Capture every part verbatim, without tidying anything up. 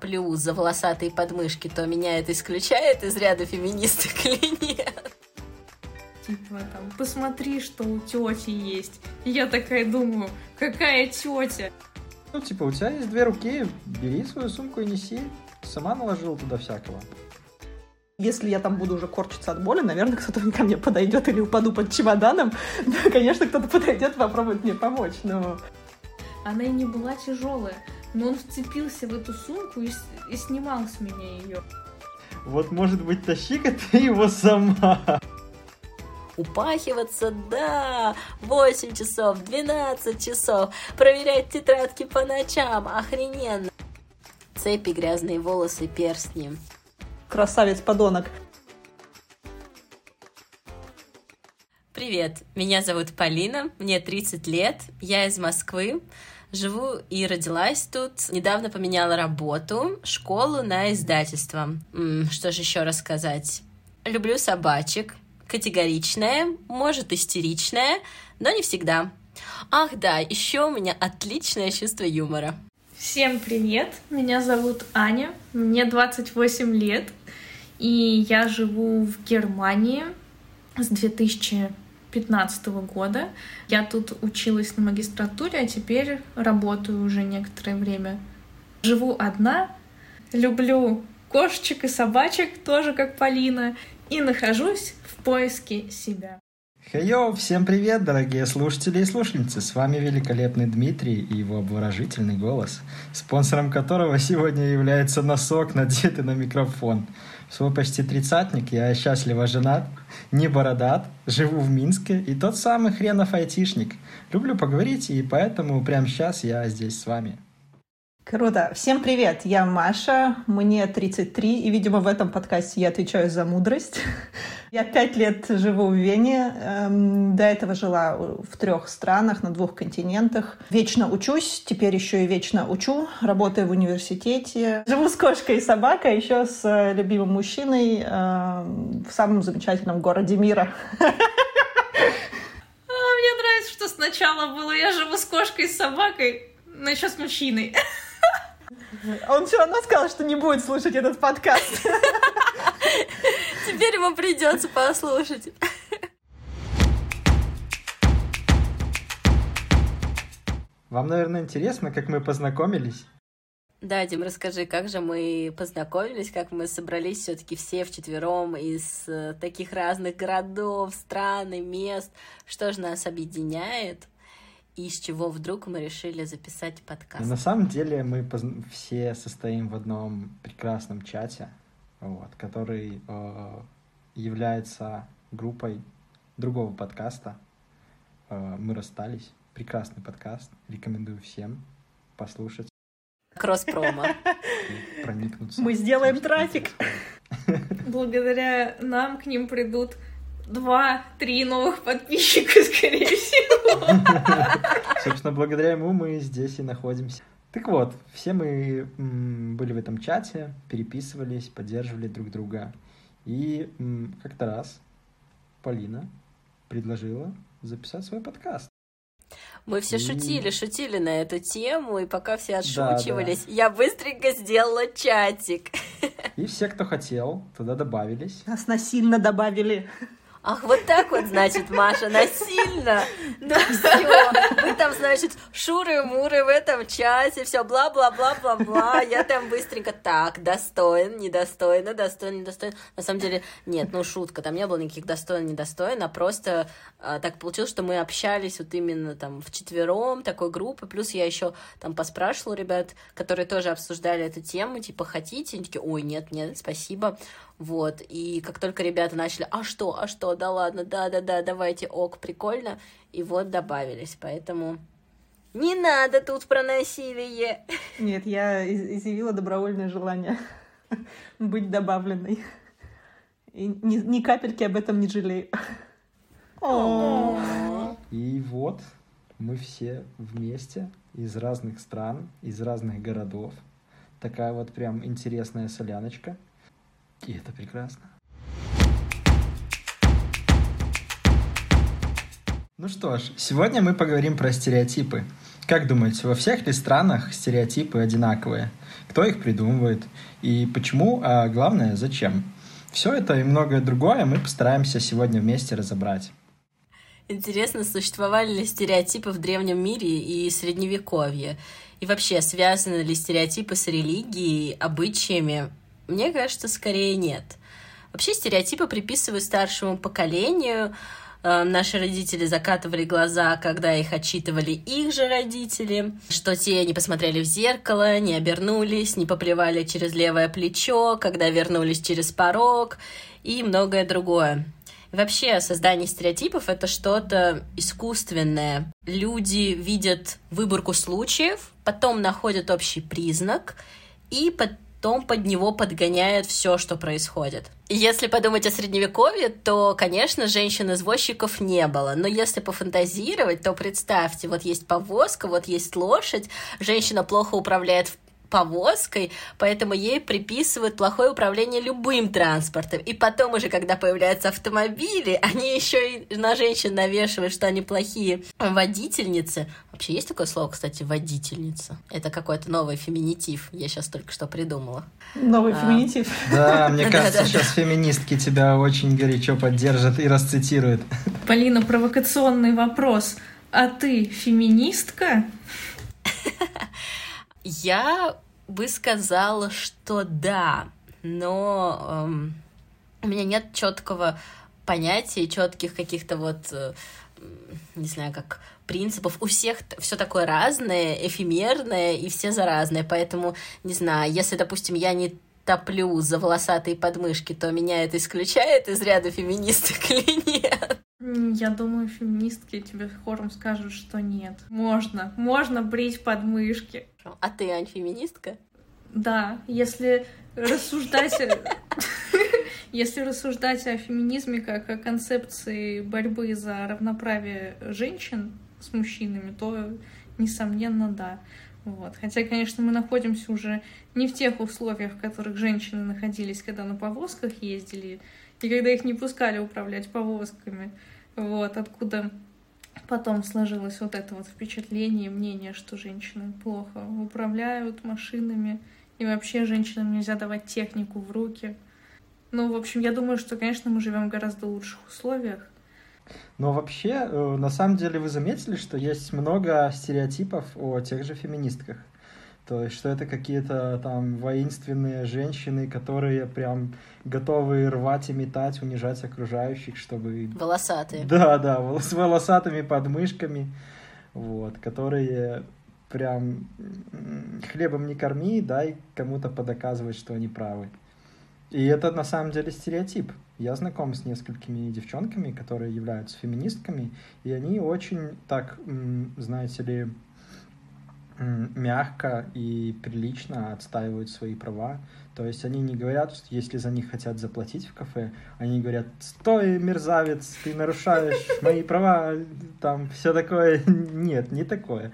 коплю за волосатые подмышки, то меня это исключает из ряда феминисток или нет? Типа там, посмотри, что у тети есть. И я такая думаю, какая тетя? Ну, типа, у тебя есть две руки, бери свою сумку и неси. Сама наложила туда всякого. Если я там буду уже корчиться от боли, наверное, кто-то ко мне подойдет или упаду под чемоданом. Да, конечно, кто-то подойдет, попробует мне помочь, но... Она и не была тяжелая, но он вцепился в эту сумку и, с... и снимал с меня ее. Вот, может быть, тащи-ка ты его сама. Упахиваться, да, восемь часов, двенадцать часов, проверять тетрадки по ночам, охрененно. Цепи, грязные волосы, перстни. Красавец-подонок. Привет, меня зовут Полина, мне тридцать лет, я из Москвы, живу и родилась тут, недавно поменяла работу, школу на издательство. М, что же еще рассказать? Люблю собачек, категоричная, может истеричная, но не всегда. Ах да, еще у меня отличное чувство юмора. Всем привет, меня зовут Аня, мне двадцать восемь лет, и я живу в Германии с две тысячи пятнадцатого года. Я тут училась на магистратуре, а теперь работаю уже некоторое время. Живу одна, люблю кошечек и собачек, тоже как Полина, и нахожусь в поиске себя. Хей-йо, всем привет, дорогие слушатели и слушницы! С вами великолепный Дмитрий и его обворожительный голос, спонсором которого сегодня является носок, надетый на микрофон. В свой почти тридцатник я счастливо женат, не бородат, живу в Минске и тот самый хренов айтишник. Люблю поговорить, и поэтому прямо сейчас я здесь с вами. Круто! Всем привет! Я Маша, мне тридцать три, и, видимо, в этом подкасте я отвечаю за мудрость. Я пять лет живу в Вене, до этого жила в трех странах, на двух континентах. Вечно учусь, теперь еще и вечно учу, работаю в университете. Живу с кошкой и собакой, еще с любимым мужчиной в самом замечательном городе мира. Мне нравится, что сначала было «я живу с кошкой и собакой», но еще с мужчиной. Он все равно сказал, что не будет слушать этот подкаст. Теперь ему придется послушать. Вам, наверное, интересно, как мы познакомились? Да, Дим, расскажи, как же мы познакомились, как мы собрались все-таки все вчетвером из таких разных городов, стран и мест. Что же нас объединяет? И из чего вдруг мы решили записать подкаст? На самом деле мы позна- все состоим в одном прекрасном чате, вот, который э, является группой другого подкаста. Э, мы расстались. Прекрасный подкаст. Рекомендую всем послушать. Кросс-промо. Проникнуться. Мы сделаем трафик. Благодаря нам к ним придут два-три новых подписчика, скорее всего. Собственно, благодаря ему мы здесь и находимся. Так вот, все мы м, были в этом чате, переписывались, поддерживали друг друга. И м, как-то раз Полина предложила записать свой подкаст. Мы все и... шутили, шутили на эту тему, и пока все отшучивались, да, да. Я быстренько сделала чатик. И все, кто хотел, туда добавились. Нас насильно добавили. Ах, вот так вот, значит, Маша, насильно. Ну все, вы там, значит, шуры-муры в этом чате, все бла-бла-бла-бла-бла. Я там быстренько так, достоин, недостойно, достоин, недостоин. На самом деле, нет, ну шутка, там не было никаких достоин, недостоин, а просто а, так получилось, что мы общались вот именно там вчетвером, такой группы. Плюс я еще там поспрашивала ребят, которые тоже обсуждали эту тему, типа, хотите? Они такие, ой, нет, нет, спасибо. Вот, и как только ребята начали, а что, а что, да ладно, да-да-да, давайте, ок, прикольно, и вот добавились, поэтому не надо тут про насилие. Нет, я изъявила добровольное желание быть добавленной, и ни, ни капельки об этом не жалею. И вот мы все вместе из разных стран, из разных городов, такая вот прям интересная соляночка. И это прекрасно. Ну что ж, сегодня мы поговорим про стереотипы. Как думаете, во всех ли странах стереотипы одинаковые? Кто их придумывает? И почему, а главное, зачем? Все это и многое другое мы постараемся сегодня вместе разобрать. Интересно, существовали ли стереотипы в древнем мире и средневековье? И вообще, связаны ли стереотипы с религией, обычаями? Мне кажется, скорее нет. Вообще, стереотипы приписывают старшему поколению. Наши родители закатывали глаза, когда их отчитывали их же родители, что те не посмотрели в зеркало, не обернулись, не поплевали через левое плечо, когда вернулись через порог и многое другое. Вообще, создание стереотипов — это что-то искусственное. Люди видят выборку случаев, потом находят общий признак и потом под него подгоняют все, что происходит. Если подумать о средневековье, то, конечно, женщин-извозчиков не было. Но если пофантазировать, то представьте, вот есть повозка, вот есть лошадь, женщина плохо управляет повозкой, поэтому ей приписывают плохое управление любым транспортом. И потом уже, когда появляются автомобили, они еще и на женщин навешивают, что они плохие водительницы. Вообще есть такое слово, кстати, водительница? Это какой-то новый феминитив. Я сейчас только что придумала. Новый а... феминитив? Да, мне кажется, сейчас феминистки тебя очень горячо поддержат и расцитируют. Полина, провокационный вопрос. А ты феминистка? Я бы сказала, что да, но эм, у меня нет четкого понятия, четких каких-то вот, э, не знаю, как принципов. У всех все такое разное, эфемерное и все заразное, поэтому, не знаю, если, допустим, я не топлю за волосатые подмышки, то меня это исключает из ряда феминисток или нет? Я думаю, феминистки тебе хором скажут, что нет. Можно, можно брить подмышки. А ты, Ань, феминистка? Да, если рассуждать... Если рассуждать о феминизме как о концепции борьбы за равноправие женщин с мужчинами, то, несомненно, да. Вот. Хотя, конечно, мы находимся уже не в тех условиях, в которых женщины находились, когда на повозках ездили, и когда их не пускали управлять повозками. Вот, откуда потом сложилось вот это вот впечатление, мнение, что женщины плохо управляют машинами, и вообще женщинам нельзя давать технику в руки. Ну, в общем, я думаю, что, конечно, мы живем в гораздо лучших условиях. Но вообще, на самом деле, вы заметили, что есть много стереотипов о тех же феминистках? То есть, что это какие-то там воинственные женщины, которые прям готовы рвать и метать, унижать окружающих, чтобы... Волосатые. Да, да, с волосатыми подмышками, вот, которые прям хлебом не корми, дай кому-то подоказывать, что они правы. И это на самом деле стереотип. Я знаком с несколькими девчонками, которые являются феминистками, и они очень так, знаете ли... мягко и прилично отстаивают свои права. То есть они не говорят, что если за них хотят заплатить в кафе, они говорят: «Стой, мерзавец, ты нарушаешь мои права», там все такое. Нет, не такое.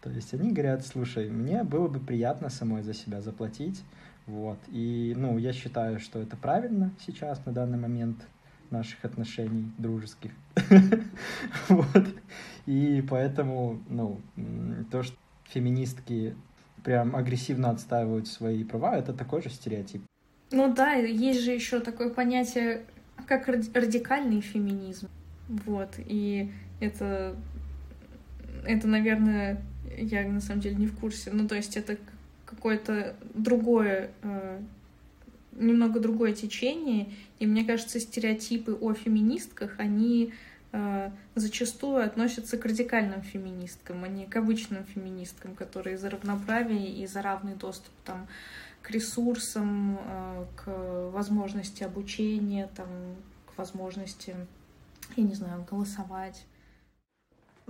То есть они говорят: «Слушай, мне было бы приятно самой за себя заплатить». Вот. И, ну, я считаю, что это правильно сейчас, на данный момент наших отношений дружеских. Вот. И поэтому, ну, то, что феминистки прям агрессивно отстаивают свои права, это такой же стереотип. Ну да, есть же еще такое понятие, как радикальный феминизм. Вот, и это, это, наверное, я на самом деле не в курсе. Ну, то есть это какое-то другое, немного другое течение, и мне кажется, стереотипы о феминистках, они... зачастую относятся к радикальным феминисткам, а не к обычным феминисткам, которые за равноправие и за равный доступ там, к ресурсам, к возможности обучения, там, к возможности, я не знаю, голосовать.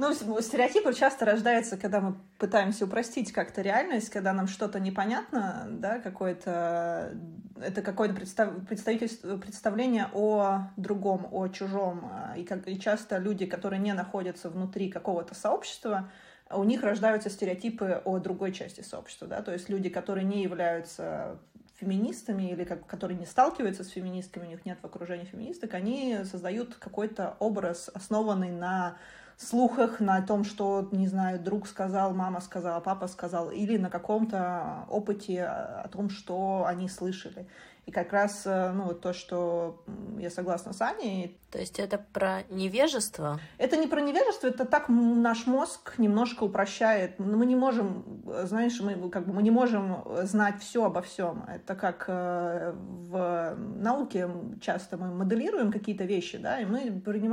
Ну, стереотипы часто рождаются, когда мы пытаемся упростить как-то реальность, когда нам что-то непонятно, да, какое-то, это какое-то представитель... представление о другом, о чужом. И, как... и часто люди, которые не находятся внутри какого-то сообщества, у них рождаются стереотипы о другой части сообщества, да, то есть люди, которые не являются феминистами или как, которые не сталкиваются с феминистками, у них нет в окружении феминисток, они создают какой-то образ, основанный на слухах, на том, что, не знаю, друг сказал, мама сказала, папа сказал, или на каком-то опыте о том, что они слышали. И как раз, ну, то, что я согласна с Аней. То есть это про невежество? Это не про невежество, это так наш мозг немножко упрощает. Мы не можем, знаешь, мы, как бы, мы не можем знать все обо всем. Это как в науке часто мы моделируем какие-то вещи, да, и мы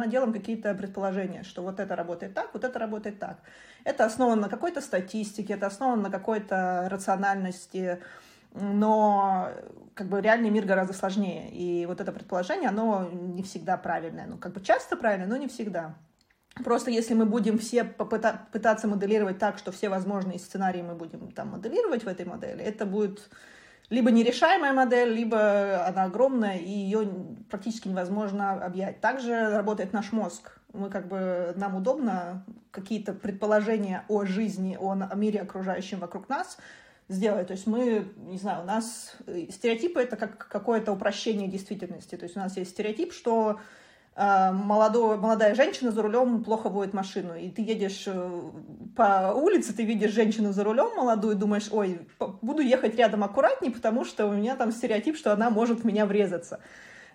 делаем какие-то предположения, что вот это работает так, вот это работает так. Это основано на какой-то статистике, это основано на какой-то рациональности. Но как бы реальный мир гораздо сложнее. И вот это предположение, оно не всегда правильное. Ну, как бы часто правильное, но не всегда. Просто если мы будем все попыта- пытаться моделировать так, что все возможные сценарии мы будем там моделировать в этой модели, это будет либо нерешаемая модель, либо она огромная, и ее практически невозможно объять. Также работает наш мозг. Мы как бы, нам удобно какие-то предположения о жизни, о, о мире окружающем вокруг нас сделать. То есть мы, не знаю, у нас стереотипы — это как какое-то упрощение действительности. То есть у нас есть стереотип, что э, молодо, молодая женщина за рулем плохо водит машину. И ты едешь по улице, ты видишь женщину за рулем молодую, думаешь, ой, буду ехать рядом аккуратнее, потому что у меня там стереотип, что она может в меня врезаться.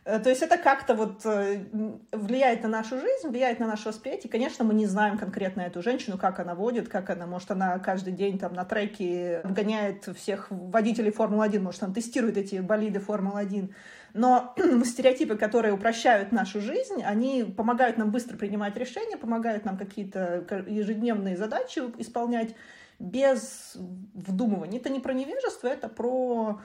То есть это как-то вот влияет на нашу жизнь, влияет на наше восприятие. Конечно, мы не знаем конкретно эту женщину, как она водит, как она, может, она каждый день там на треке обгоняет всех водителей Формулы один, может, она тестирует эти болиды Формулы один. Но стереотипы, которые упрощают нашу жизнь, они помогают нам быстро принимать решения, помогают нам какие-то ежедневные задачи исполнять без вдумывания. Это не про невежество, это про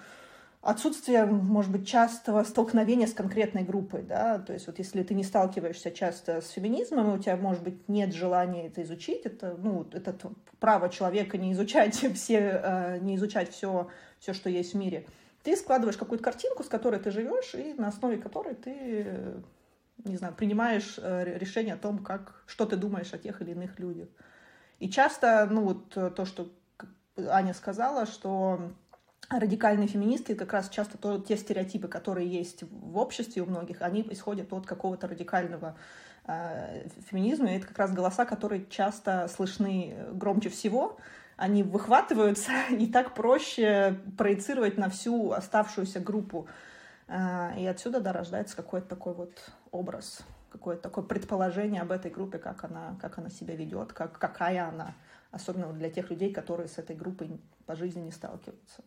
отсутствие, может быть, частого столкновения с конкретной группой, да, то есть вот если ты не сталкиваешься часто с феминизмом, и у тебя, может быть, нет желания это изучить, это, ну, это право человека не изучать все, не изучать все, все, что есть в мире. Ты складываешь какую-то картинку, с которой ты живешь, и на основе которой ты, не знаю, принимаешь решение о том, как, что ты думаешь о тех или иных людях. И часто, ну, вот то, что Аня сказала, что радикальные феминистки как раз часто то, те стереотипы, которые есть в обществе у многих, они исходят от какого-то радикального э, феминизма. И это как раз голоса, которые часто слышны громче всего. Они выхватываются, и так проще проецировать на всю оставшуюся группу. Э, и отсюда, да, рождается какой-то такой вот образ, какое-то такое предположение об этой группе, как она, как она себя ведет, как, какая она. Особенно для тех людей, которые с этой группой по жизни не сталкиваются.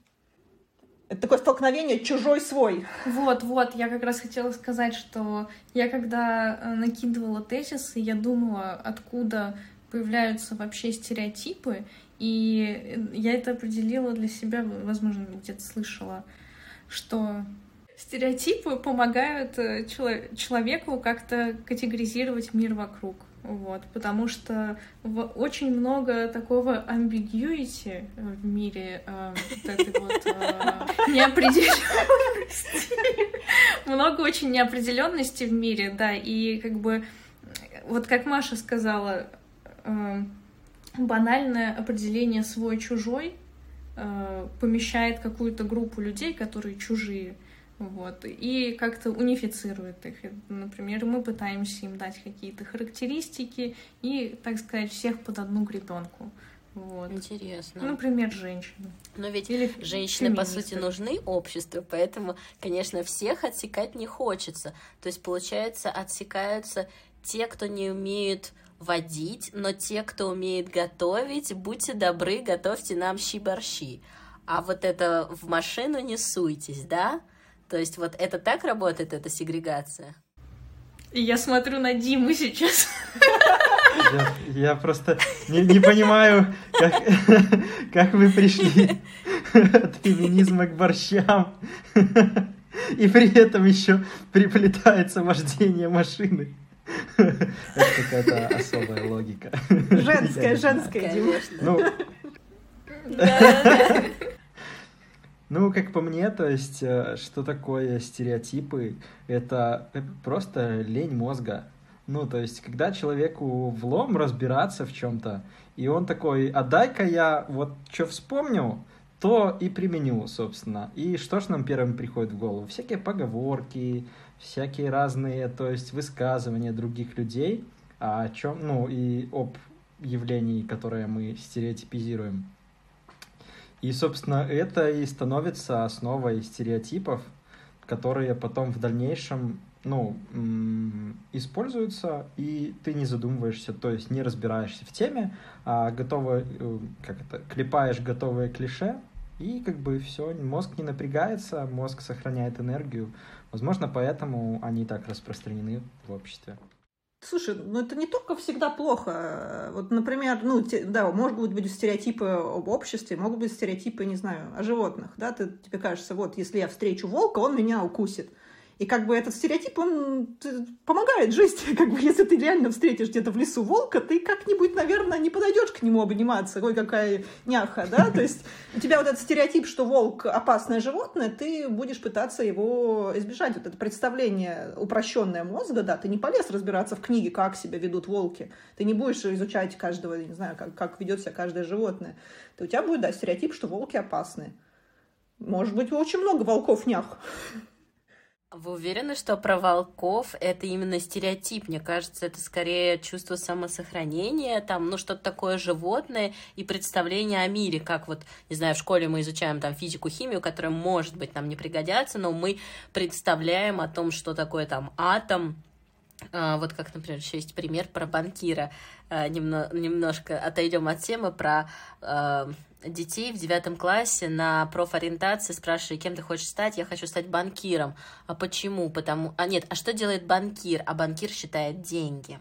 Это такое столкновение чужой-свой. Вот, вот, я как раз хотела сказать, что я когда накидывала тезисы, я думала, откуда появляются вообще стереотипы, и я это определила для себя, возможно, где-то слышала, что стереотипы помогают чело- человеку как-то категоризировать мир вокруг. Вот, потому что очень много такого ambiguity в мире, э, вот этой вот э, неопределенности. Много очень неопределенности в мире, да, и как бы, вот как Маша сказала, э, банальное определение «свой-чужой» э, помещает какую-то группу людей, которые чужие. Вот, и как-то унифицирует их. Например, мы пытаемся им дать какие-то характеристики и, так сказать, всех под одну гребенку. Вот. Интересно. Например, женщины. Но ведь или женщины, феминисты, по сути, нужны обществу, поэтому, конечно, всех отсекать не хочется. То есть, получается, отсекаются те, кто не умеют водить, но те, кто умеет готовить, будьте добры, готовьте нам щи-борщи. А вот это в машину не суйтесь, да? То есть вот это так работает, эта сегрегация? И я смотрю на Диму сейчас. Я, я просто не, не понимаю, как, как вы пришли от феминизма к борщам. И при этом еще приплетается вождение машины. Это какая-то особая логика. Женская, женская, Дима. Ну, да-да-да. Ну, как по мне, то есть, что такое стереотипы? Это просто лень мозга. Ну, то есть, когда человеку влом разбираться в чем-то, и он такой, а дай-ка я вот что вспомнил, то и применю, собственно. И что ж нам первым приходит в голову? Всякие поговорки, всякие разные, то есть высказывания других людей, о чем, ну и об явлении, которое мы стереотипизируем. И, собственно, это и становится основой стереотипов, которые потом в дальнейшем, ну, используются, и ты не задумываешься, то есть не разбираешься в теме, а готовы, как это, клепаешь готовые клише, и как бы все, мозг не напрягается, мозг сохраняет энергию. Возможно, поэтому они так распространены в обществе. Слушай, ну это не только всегда плохо. Вот, например, ну, те, да, могут быть стереотипы об обществе, могут быть стереотипы, не знаю, о животных. Да? Ты, тебе кажется, вот, если я встречу волка, он меня укусит. И как бы этот стереотип, он помогает жизни. Как бы, если ты реально встретишь где-то в лесу волка, ты как-нибудь, наверное, не подойдешь к нему обниматься. Ой, какая няха, да? То есть у тебя вот этот стереотип, что волк опасное животное, ты будешь пытаться его избежать. Вот это представление упрощенное мозга, да, ты не полез разбираться в книге, как себя ведут волки. Ты не будешь изучать каждого, не знаю, как, как ведет себя каждое животное. То у тебя будет, да, стереотип, что волки опасны. Может быть, очень много волков-нях. Вы уверены, что про волков это именно стереотип? Мне кажется, это скорее чувство самосохранения, там, ну, что-то такое животное и представление о мире, как вот, не знаю, в школе мы изучаем там физику, химию, которая, может быть, нам не пригодятся, но мы представляем о том, что такое там атом. Вот как, например, еще есть пример про банкира. Немножко отойдем от темы про детей в девятом классе на профориентации спрашивали, кем ты хочешь стать? Я хочу стать банкиром. А почему? Потому... А нет, а что делает банкир? А банкир считает деньги.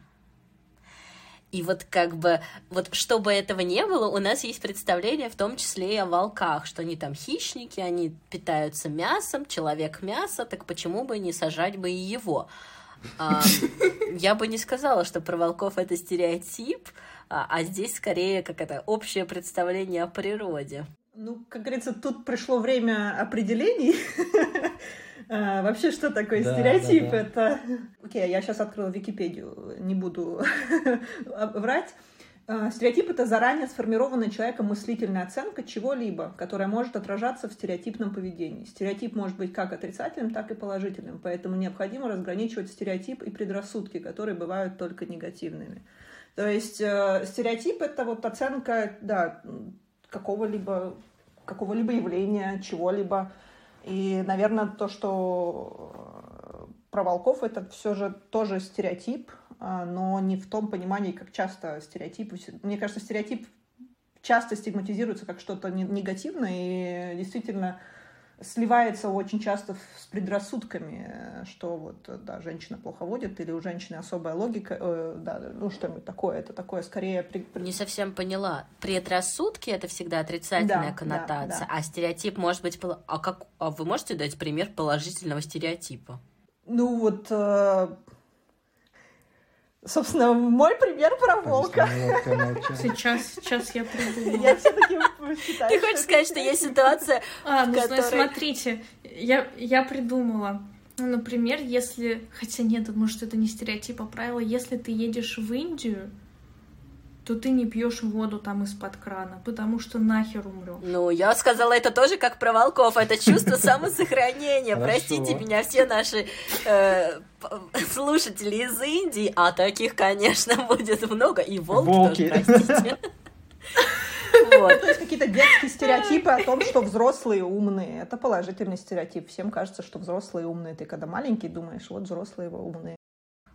И вот как бы, вот чтобы этого не было, у нас есть представление в том числе и о волках, что они там хищники, они питаются мясом, человек мясо, так почему бы не сажать бы и его? Я бы не сказала, что про волков это стереотип, а здесь скорее как это общее представление о природе. Ну, как говорится, тут пришло время определений. Вообще, что такое стереотип? Это... Окей, я сейчас открыла Википедию, не буду врать. Стереотип — это заранее сформированная человеком мыслительная оценка чего-либо, которая может отражаться в стереотипном поведении. Стереотип может быть как отрицательным, так и положительным, поэтому необходимо разграничивать стереотип и предрассудки, которые бывают только негативными. То есть э, стереотип — это вот оценка, да, какого-либо, какого-либо явления, чего-либо. И, наверное, то, что про волков, это все же тоже стереотип, но не в том понимании, как часто стереотип... Мне кажется, стереотип часто стигматизируется как что-то негативное и действительно сливается очень часто с предрассудками, что вот, да, женщина плохо водит, или у женщины особая логика, э, да, ну, что-нибудь такое, это такое скорее... Пред... Не совсем поняла. Предрассудки — это всегда отрицательная, да, коннотация, да, да. А стереотип может быть... А, как... а вы можете дать пример положительного стереотипа? Ну, вот... Э... Собственно, мой пример про волка. Сейчас, сейчас я придумала. Я все-таки считаю. Ты хочешь сказать, что есть ситуация, в которой... Смотрите, я придумала. Ну, например, если... Хотя нет, может, это не стереотип, а правило. Если ты едешь в Индию, то ты не пьешь воду там из-под крана, потому что нахер умрёшь. Ну, я сказала это тоже как про волков. Это чувство самосохранения. Простите меня, все наши э, слушатели из Индии, а таких, конечно, будет много. И волки, волки. Тоже, простите. Вот. То есть какие-то детские стереотипы о том, что взрослые умные. Это положительный стереотип. Всем кажется, что взрослые умные. Ты когда маленький думаешь, вот взрослые умные.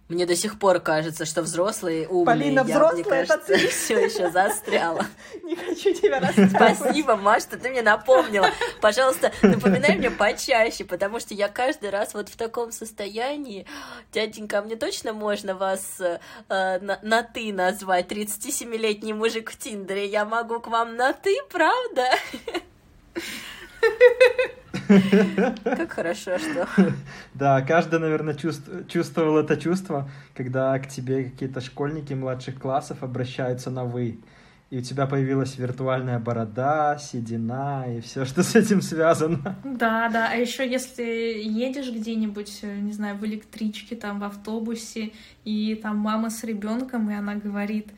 Мне до сих пор кажется, что взрослые умные. Полина, взрослая, это ты. Все еще застряла. Не хочу тебя расстраивать. Спасибо, Маш, что ты мне напомнила. Пожалуйста, напоминай мне почаще, потому что я каждый раз вот в таком состоянии. Дяденька, мне точно можно вас э, на, на «ты» назвать? тридцатисемилетний мужик в Тиндере. Я могу к вам на «ты», правда? Как хорошо, что... Да, каждый, наверное, чувств... чувствовал это чувство, когда к тебе какие-то школьники младших классов обращаются на «вы», и у тебя появилась виртуальная борода, седина и все, что с этим связано. Да, да, а еще если едешь где-нибудь, не знаю, в электричке, там, в автобусе, и там мама с ребенком, и она говорит...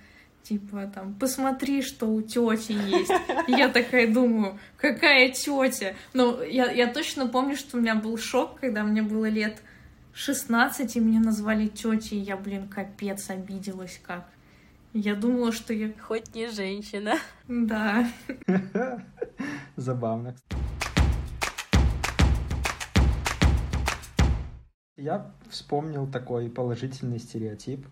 типа, там, посмотри, что у тети есть. И я такая думаю, какая тетя? Ну, я, я точно помню, что у меня был шок, когда мне было лет шестнадцать, и меня назвали тетей. Я, блин, капец, обиделась как. Я думала, что я... Хоть не женщина. Да. Забавно. Я вспомнил такой положительный стереотип,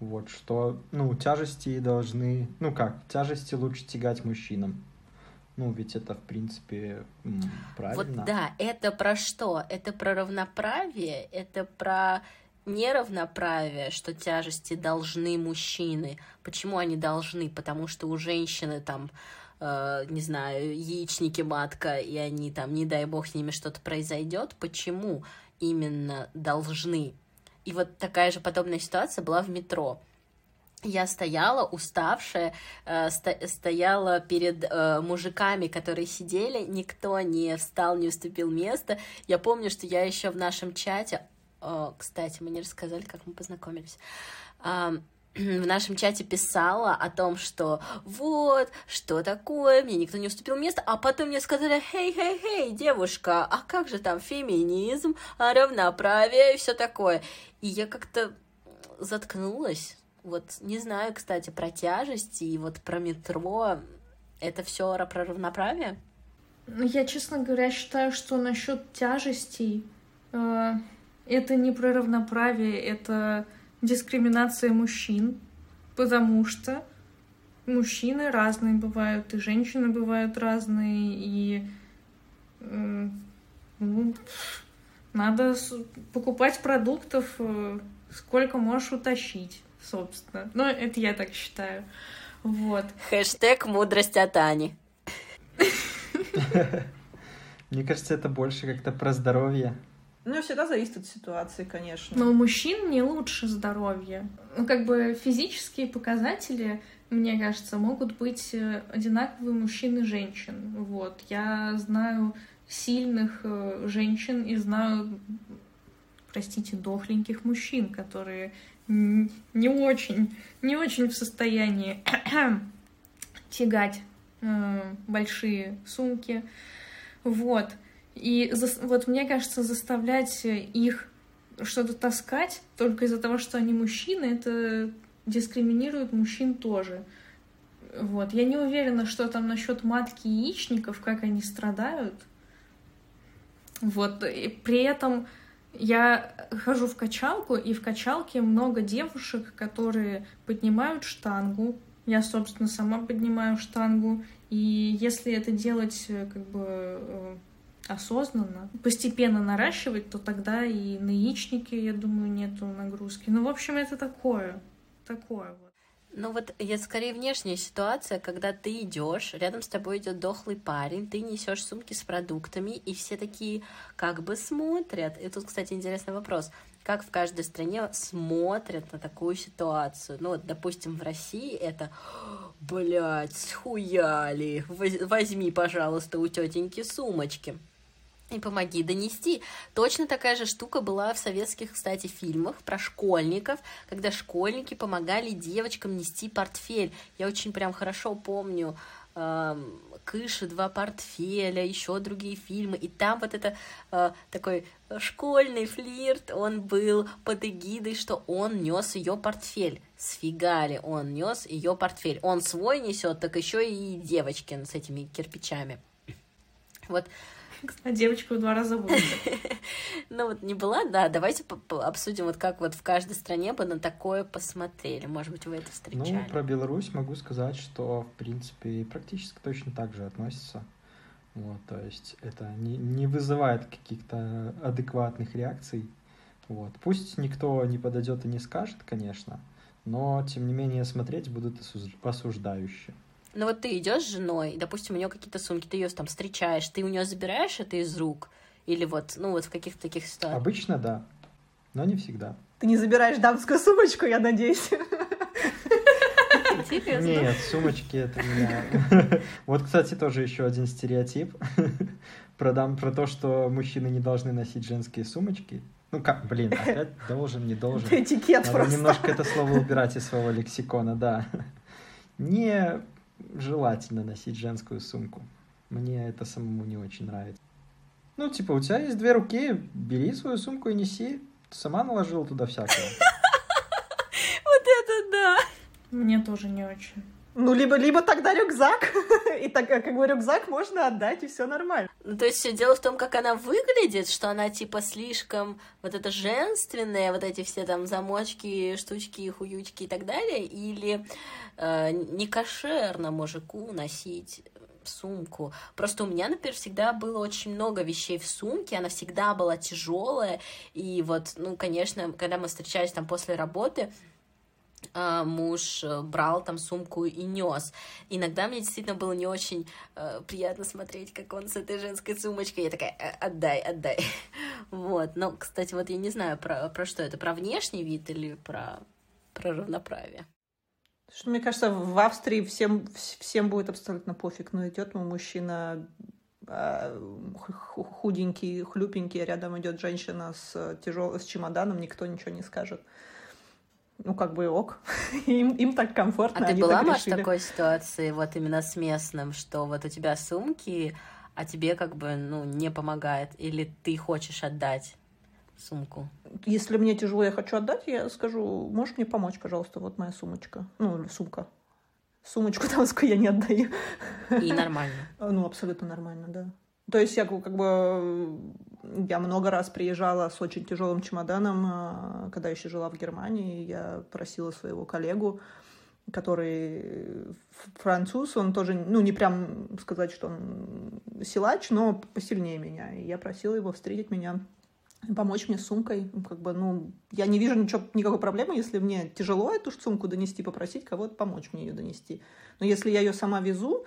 вот, что, ну, тяжести должны, ну как, тяжести лучше тягать мужчинам. Ну, ведь это, в принципе, правильно. Вот да, это про что? Это про равноправие, это про неравноправие, что тяжести должны мужчины. Почему они должны? Потому что у женщины там, э, не знаю, яичники матка, и они там, не дай бог, с ними что-то произойдет. Почему именно должны? И вот такая же подобная ситуация была в метро. Я стояла, уставшая, стояла перед мужиками, которые сидели, никто не встал, не уступил место. Я помню, что я еще в нашем чате, кстати, мы не рассказали, как мы познакомились, в нашем чате писала о том, что вот, что такое, мне никто не уступил место, а потом мне сказали: «Хей, хей, хей, девушка, а как же там феминизм, равноправие и все такое?» И я как-то заткнулась. Вот не знаю, кстати, про тяжести и вот про метро. Это все про равноправие? Я, честно говоря, считаю, что насчет тяжестей э, это не про равноправие, это дискриминация мужчин, потому что мужчины разные бывают, и женщины бывают разные, и э, ну, надо покупать продуктов, э, сколько можешь утащить. Собственно. Ну, это я так считаю. Вот. Хэштег «Мудрость от Ани». Мне кажется, это больше как-то про здоровье. Ну, всегда зависит от ситуации, конечно. Но у мужчин не лучше здоровье. Ну, как бы физические показатели, мне кажется, могут быть одинаковые у мужчин и женщин. Вот. Я знаю сильных женщин и знаю, простите, дохленьких мужчин, которые... не очень, не очень в состоянии тягать э, большие сумки, вот, и за, вот мне кажется, заставлять их что-то таскать только из-за того, что они мужчины, это дискриминирует мужчин тоже, вот, я не уверена, что там насчет матки и яичников, как они страдают, вот, и при этом... Я хожу в качалку, и в качалке много девушек, которые поднимают штангу. Я, собственно, сама поднимаю штангу. И если это делать как бы осознанно, постепенно наращивать, то тогда и на яичнике, я думаю, нету нагрузки. Ну, в общем, это такое. Такое вот. Ну вот, я скорее внешняя ситуация, когда ты идешь, рядом с тобой идет дохлый парень, ты несешь сумки с продуктами, и все такие как бы смотрят. И тут, кстати, интересный вопрос. Как в каждой стране смотрят на такую ситуацию? Ну вот, допустим, в России это: блядь, схуяли, возьми, пожалуйста, у тетеньки сумочки и помоги донести. Точно такая же штука была в советских, кстати, фильмах про школьников, когда школьники помогали девочкам нести портфель. Я очень прям хорошо помню э, «Кыши, два портфеля», еще другие фильмы. И там вот это э, такой школьный флирт, он был под эгидой, что он нес ее портфель. Сфигали, он нес ее портфель. Он свой несет, так еще и девочки с этими кирпичами. Вот. А девочка в два раза больше. Ну вот не была, да. Давайте обсудим, вот как вот в каждой стране бы на такое посмотрели. Может быть, вы это встречали. Ну, про Беларусь могу сказать, что, в принципе, практически точно так же относятся. Вот, то есть это не, не вызывает каких-то адекватных реакций. Вот. Пусть никто не подойдет и не скажет, конечно, но, тем не менее, смотреть будут осуждающие. Ну вот ты идешь с женой, допустим, у нее какие-то сумки, ты ее там встречаешь, ты у нее забираешь это из рук? Или вот, ну вот в каких-то таких ситуациях? Обычно да, но не всегда. Ты не забираешь дамскую сумочку, я надеюсь? Интересно. Нет, сумочки это меня... Вот, кстати, тоже еще один стереотип про то, что мужчины не должны носить женские сумочки. Ну как, блин, опять должен, не должен. Этикет просто. Немножко это слово убирать из своего лексикона, да. Мне желательно носить женскую сумку. Мне это самому не очень нравится. Ну, типа, у тебя есть две руки, бери свою сумку и неси. Ты сама наложила туда всякого. Вот это да! Мне тоже не очень. Ну, либо, либо тогда рюкзак. И так как бы рюкзак можно отдать, и все нормально. Ну, то есть все дело в том, как она выглядит, что она типа слишком вот это женственная, вот эти все там замочки, штучки, хуючки и так далее, или э, не кошерно мужику носить сумку. Просто у меня, например, всегда было очень много вещей в сумке, она всегда была тяжелая, и вот, ну, конечно, когда мы встречались там после работы, муж брал там сумку и нес. Иногда мне действительно было не очень э, приятно смотреть, как он с этой женской сумочкой. Я такая, отдай, отдай. Вот. Но, кстати, вот я не знаю, про, про что это, про внешний вид или про, про равноправие. Что, мне кажется, в Австрии всем, всем будет абсолютно пофиг. Но идет мужчина худенький, хлюпенький, рядом идет женщина с, тяжел... с чемоданом, никто ничего не скажет. Ну, как бы ок. им, им так комфортно. А ты была, Маш, в такой ситуации, вот именно с местным, что вот у тебя сумки, а тебе как бы, ну, не помогает? Или ты хочешь отдать сумку? Если мне тяжело, я хочу отдать, я скажу, можешь мне помочь, пожалуйста, вот моя сумочка. Ну, сумка. Сумочку тамскую я не отдаю. И нормально? Ну, абсолютно нормально, да. То есть я как бы я много раз приезжала с очень тяжелым чемоданом, когда еще жила в Германии, я просила своего коллегу, который француз, он тоже, ну, не прям сказать, что он силач, но посильнее меня. И я просила его встретить меня, помочь мне с сумкой. Как бы, ну, я не вижу ничего, никакой проблемы, если мне тяжело эту сумку донести, попросить кого-то помочь мне ее донести. Но если я ее сама везу,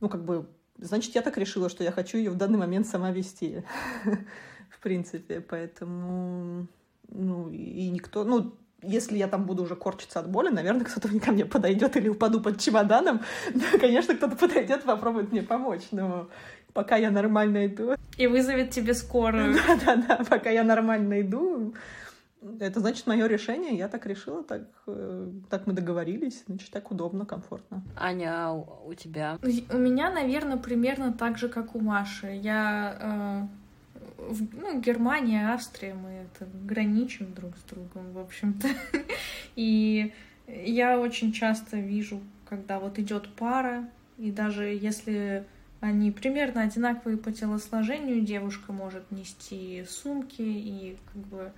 ну, как бы, значит, я так решила, что я хочу ее в данный момент сама вести, в принципе, поэтому, ну, и никто, ну, если я там буду уже корчиться от боли, наверное, кто-то ко мне подойдет или упаду под чемоданом, да, конечно, кто-то подойдет, попробует мне помочь, но пока я нормально иду... И вызовет тебе скорую. Да-да-да, пока я нормально иду, это значит мое решение, я так решила, так, так мы договорились, значит, так удобно, комфортно. Аня, у тебя? У меня, наверное, примерно так же, как у Маши. Я, э, в, ну, Германия, Австрия, мы это граничим друг с другом, в общем-то. И я очень часто вижу, когда вот идет пара, и даже если... Они примерно одинаковые по телосложению, девушка может нести сумки, и как бы...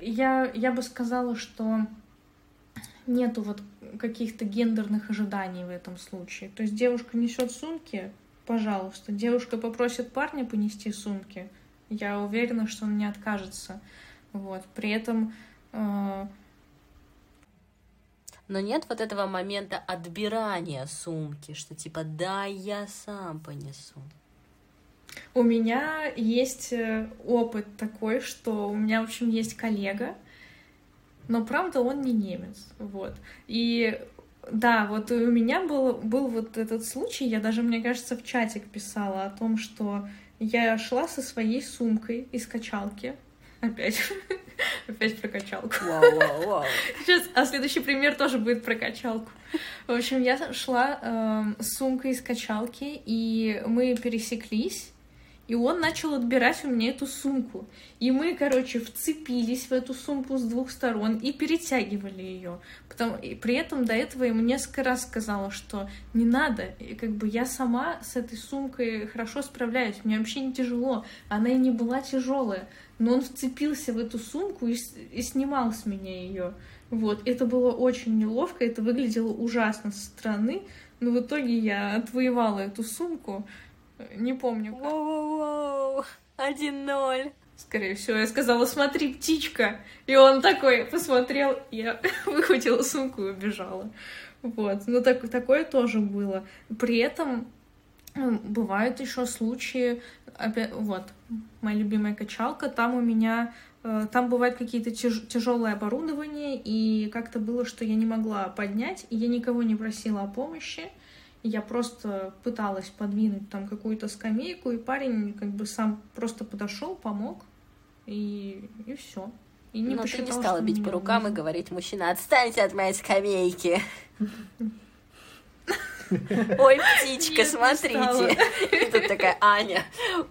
Я, я бы сказала, что нету вот каких-то гендерных ожиданий в этом случае. То есть девушка несет сумки, пожалуйста. Девушка попросит парня понести сумки. Я уверена, что он не откажется. Вот. При этом... Э- Но нет вот этого момента отбирания сумки, что типа «да, я сам понесу». У меня есть опыт такой, что у меня, в общем, есть коллега, но, правда, он не немец, вот. И да, вот у меня был, был вот этот случай, я даже, мне кажется, в чатик писала о том, что я шла со своей сумкой из качалки, опять, опять про качалку. Вау, вау, вау. Сейчас, а следующий пример тоже будет про качалку. В общем, я шла э, с сумкой из качалки, и мы пересеклись, и он начал отбирать у меня эту сумку. И мы, короче, вцепились в эту сумку с двух сторон и перетягивали ее. Потом, и при этом до этого ему несколько раз сказала, что не надо. И как бы я сама с этой сумкой хорошо справляюсь, мне вообще не тяжело. Она и не была тяжелая. Но он вцепился в эту сумку и, и снимал с меня ее. Вот. Это было очень неловко, это выглядело ужасно со стороны. Но в итоге я отвоевала эту сумку. Не помню. Воу-воу-воу, один ноль. Скорее всего, я сказала, смотри, птичка. И он такой посмотрел, я выхватила сумку и убежала. Вот, ну так, такое тоже было. При этом бывают еще случаи, опять, вот, моя любимая качалка, там у меня, там бывают какие-то тяж, тяжелые оборудования, и как-то было, что я не могла поднять, и я никого не просила о помощи. Я просто пыталась подвинуть там какую-то скамейку, и парень как бы сам просто подошел, помог, и, и все. И не Но посчитал, ты не стала бить по рукам и говорить: мужчина, отстаньте от моей скамейки. Ой, птичка, нет, смотрите. И тут такая Аня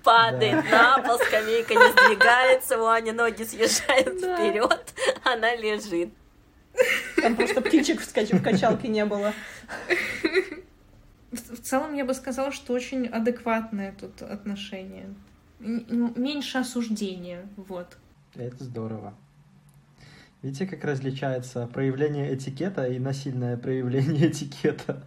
падает да. на пол, скамейка не сдвигается, у Ани ноги съезжают да. вперед, она лежит. Там просто птичек в качалке не было. В целом, я бы сказала, что очень адекватное тут отношение. Меньше осуждения, вот. Это здорово. Видите, как различается проявление этикета и насильное проявление этикета?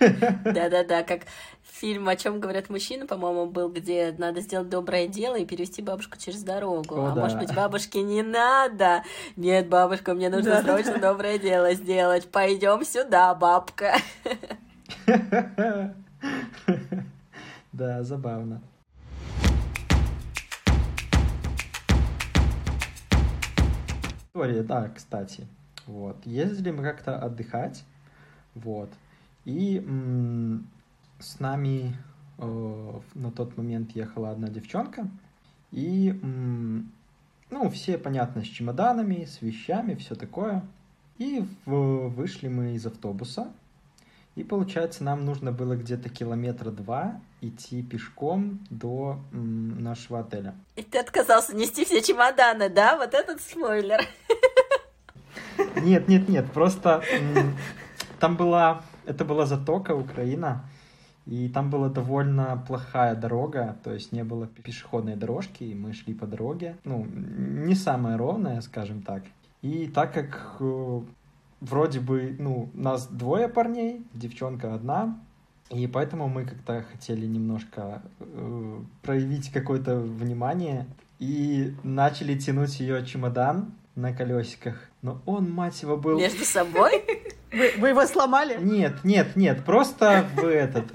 Да-да-да, как фильм «О чем говорят мужчины», по-моему, был, где надо сделать доброе дело и перевести бабушку через дорогу. О, а да. может быть, бабушке не надо? Нет, бабушка, мне нужно да, срочно да. доброе дело сделать. Пойдем сюда, бабка. Да, забавно. Да, кстати, вот, ездили мы как-то отдыхать, вот, и м- с нами э- на тот момент ехала одна девчонка, и, м- ну, все, понятно, с чемоданами, с вещами, все такое, и в- вышли мы из автобуса, и, получается, нам нужно было где-то километра два идти пешком до м, нашего отеля. И ты отказался нести все чемоданы, да? Вот этот спойлер. Нет, нет, нет, просто м, там была... Это была Затока, Украина, и там была довольно плохая дорога, то есть не было пешеходной дорожки, и мы шли по дороге. Ну, не самая ровная, скажем так. И так как... Вроде бы, ну, нас двое парней, девчонка одна, и поэтому мы как-то хотели немножко э, проявить какое-то внимание, и начали тянуть ее чемодан на колесиках, но он, мать его, был... Между собой? Вы его сломали? Нет, нет, нет, просто в этот...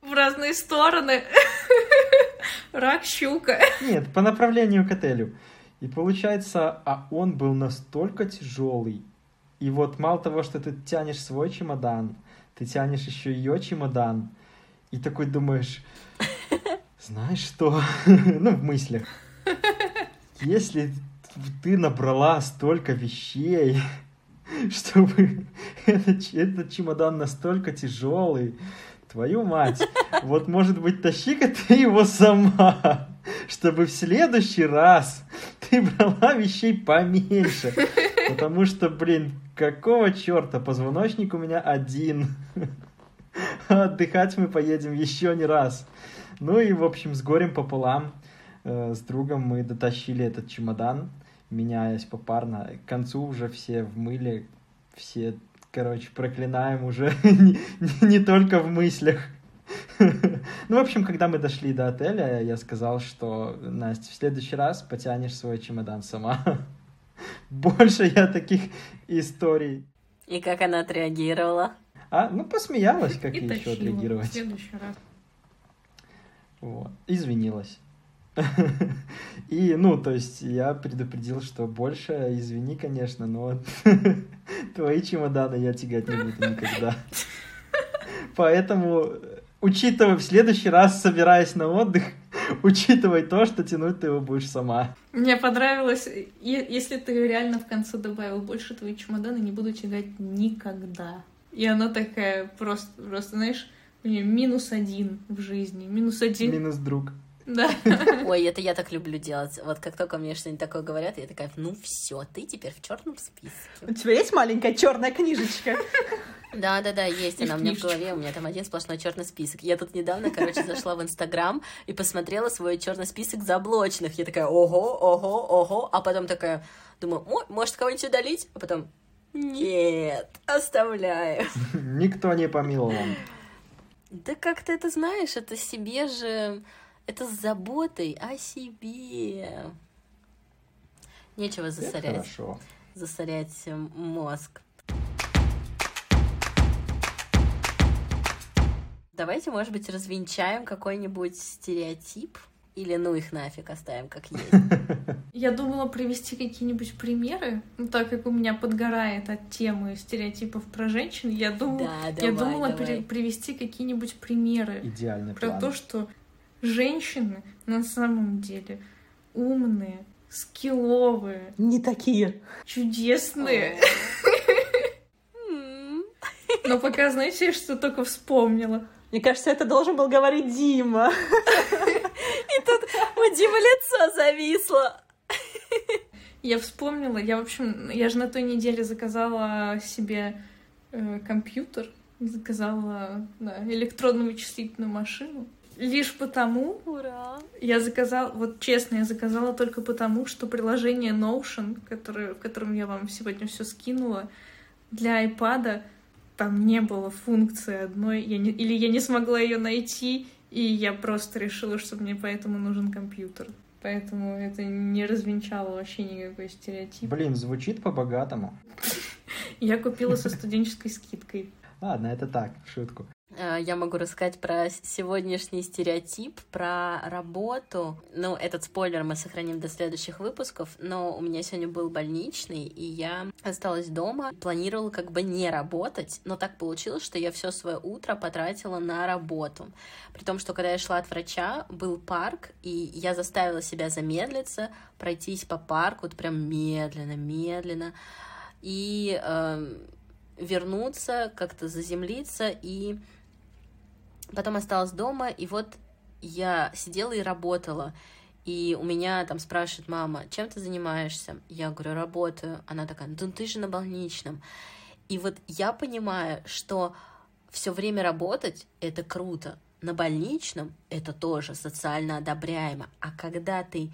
В разные стороны. Рак, щука. Нет, по направлению к отелю. И получается, а он был настолько тяжелый. И вот мало того, что ты тянешь свой чемодан, ты тянешь еще ее чемодан, и такой думаешь, знаешь что? Ну, в мыслях. Если ты набрала столько вещей, чтобы этот, этот чемодан настолько тяжелый, твою мать, вот, может быть, тащи-ка ты его сама, чтобы в следующий раз ты брала вещей поменьше. Потому что, блин, какого черта? Позвоночник у меня один. Отдыхать мы поедем еще не раз. Ну и, в общем, с горем пополам э, с другом мы дотащили этот чемодан, меняясь попарно. К концу уже все в мыле, все, короче, проклинаем уже не, не только в мыслях. Ну, в общем, когда мы дошли до отеля, я сказал, что, Настя, в следующий раз потянешь свой чемодан сама. Больше я таких историй. И как она отреагировала? А, ну, посмеялась, как ей еще отреагировать. В следующий раз. Вот. Извинилась. И, ну, то есть я предупредил, что больше извини, конечно, но твои чемоданы я тягать не буду никогда. Поэтому, учитывая в следующий раз, собираясь на отдых, учитывай то, что тянуть ты его будешь сама. Мне понравилось, если ты реально в конце добавил, больше твои чемоданы не буду тягать никогда. И она такая просто, просто, знаешь, у нее минус один в жизни, минус один. Минус друг. Да. Ой, это я так люблю делать. Вот как только мне что-нибудь такое говорят, я такая, ну все, ты теперь в черном списке. У тебя есть маленькая черная книжечка? Да, да, да, есть она у меня в голове, у меня там один сплошной черный список. Я тут недавно, короче, зашла в Инстаграм и посмотрела свой черный список заблоченных. Я такая, ого, ого, ого, а потом такая, думаю, о, может кого-нибудь удалить, а потом нет, оставляю. Никто не помилован. Да как ты это знаешь, это себе же, это с заботой о себе. Нечего засорять, засорять мозг. Давайте, может быть, развенчаем какой-нибудь стереотип или ну их нафиг оставим как есть. Я думала привести какие-нибудь примеры, но так как у меня подгорает от темы стереотипов про женщин, я, дум... да, давай, я думала давай. привести какие-нибудь примеры Идеальный про план. То, что женщины на самом деле умные, скилловые, не такие чудесные. Но пока, знаете, что только вспомнила. Мне кажется, это должен был говорить Дима. И тут у Димы лицо зависло. Я вспомнила. Я, в общем, я же на той неделе заказала себе э, компьютер. Заказала да, электронно-вычислительную машину. Лишь потому... Ура! Я заказала... Вот честно, я заказала только потому, что приложение Notion, которое, в котором я вам сегодня все скинула, для iPad'а там не было функции одной. Я не, или я не смогла ее найти, и я просто решила, что мне поэтому нужен компьютер. Поэтому это не развенчало вообще никакой стереотип. Блин, звучит по-богатому. Я купила со студенческой скидкой. Ладно, это так, в шутку. Я могу рассказать про сегодняшний стереотип, про работу. Ну, этот спойлер мы сохраним до следующих выпусков, но у меня сегодня был больничный, и я осталась дома, планировала как бы не работать, но так получилось, что я все свое утро потратила на работу. При том, что когда я шла от врача, был парк, и я заставила себя замедлиться, пройтись по парку, вот прям медленно-медленно, и э, вернуться, как-то заземлиться, и... Потом осталась дома, и вот я сидела и работала, и у меня там спрашивает мама, чем ты занимаешься? Я говорю, работаю. Она такая, ну ты же на больничном. И вот я понимаю, что все время работать — это круто, на больничном — это тоже социально одобряемо, а когда ты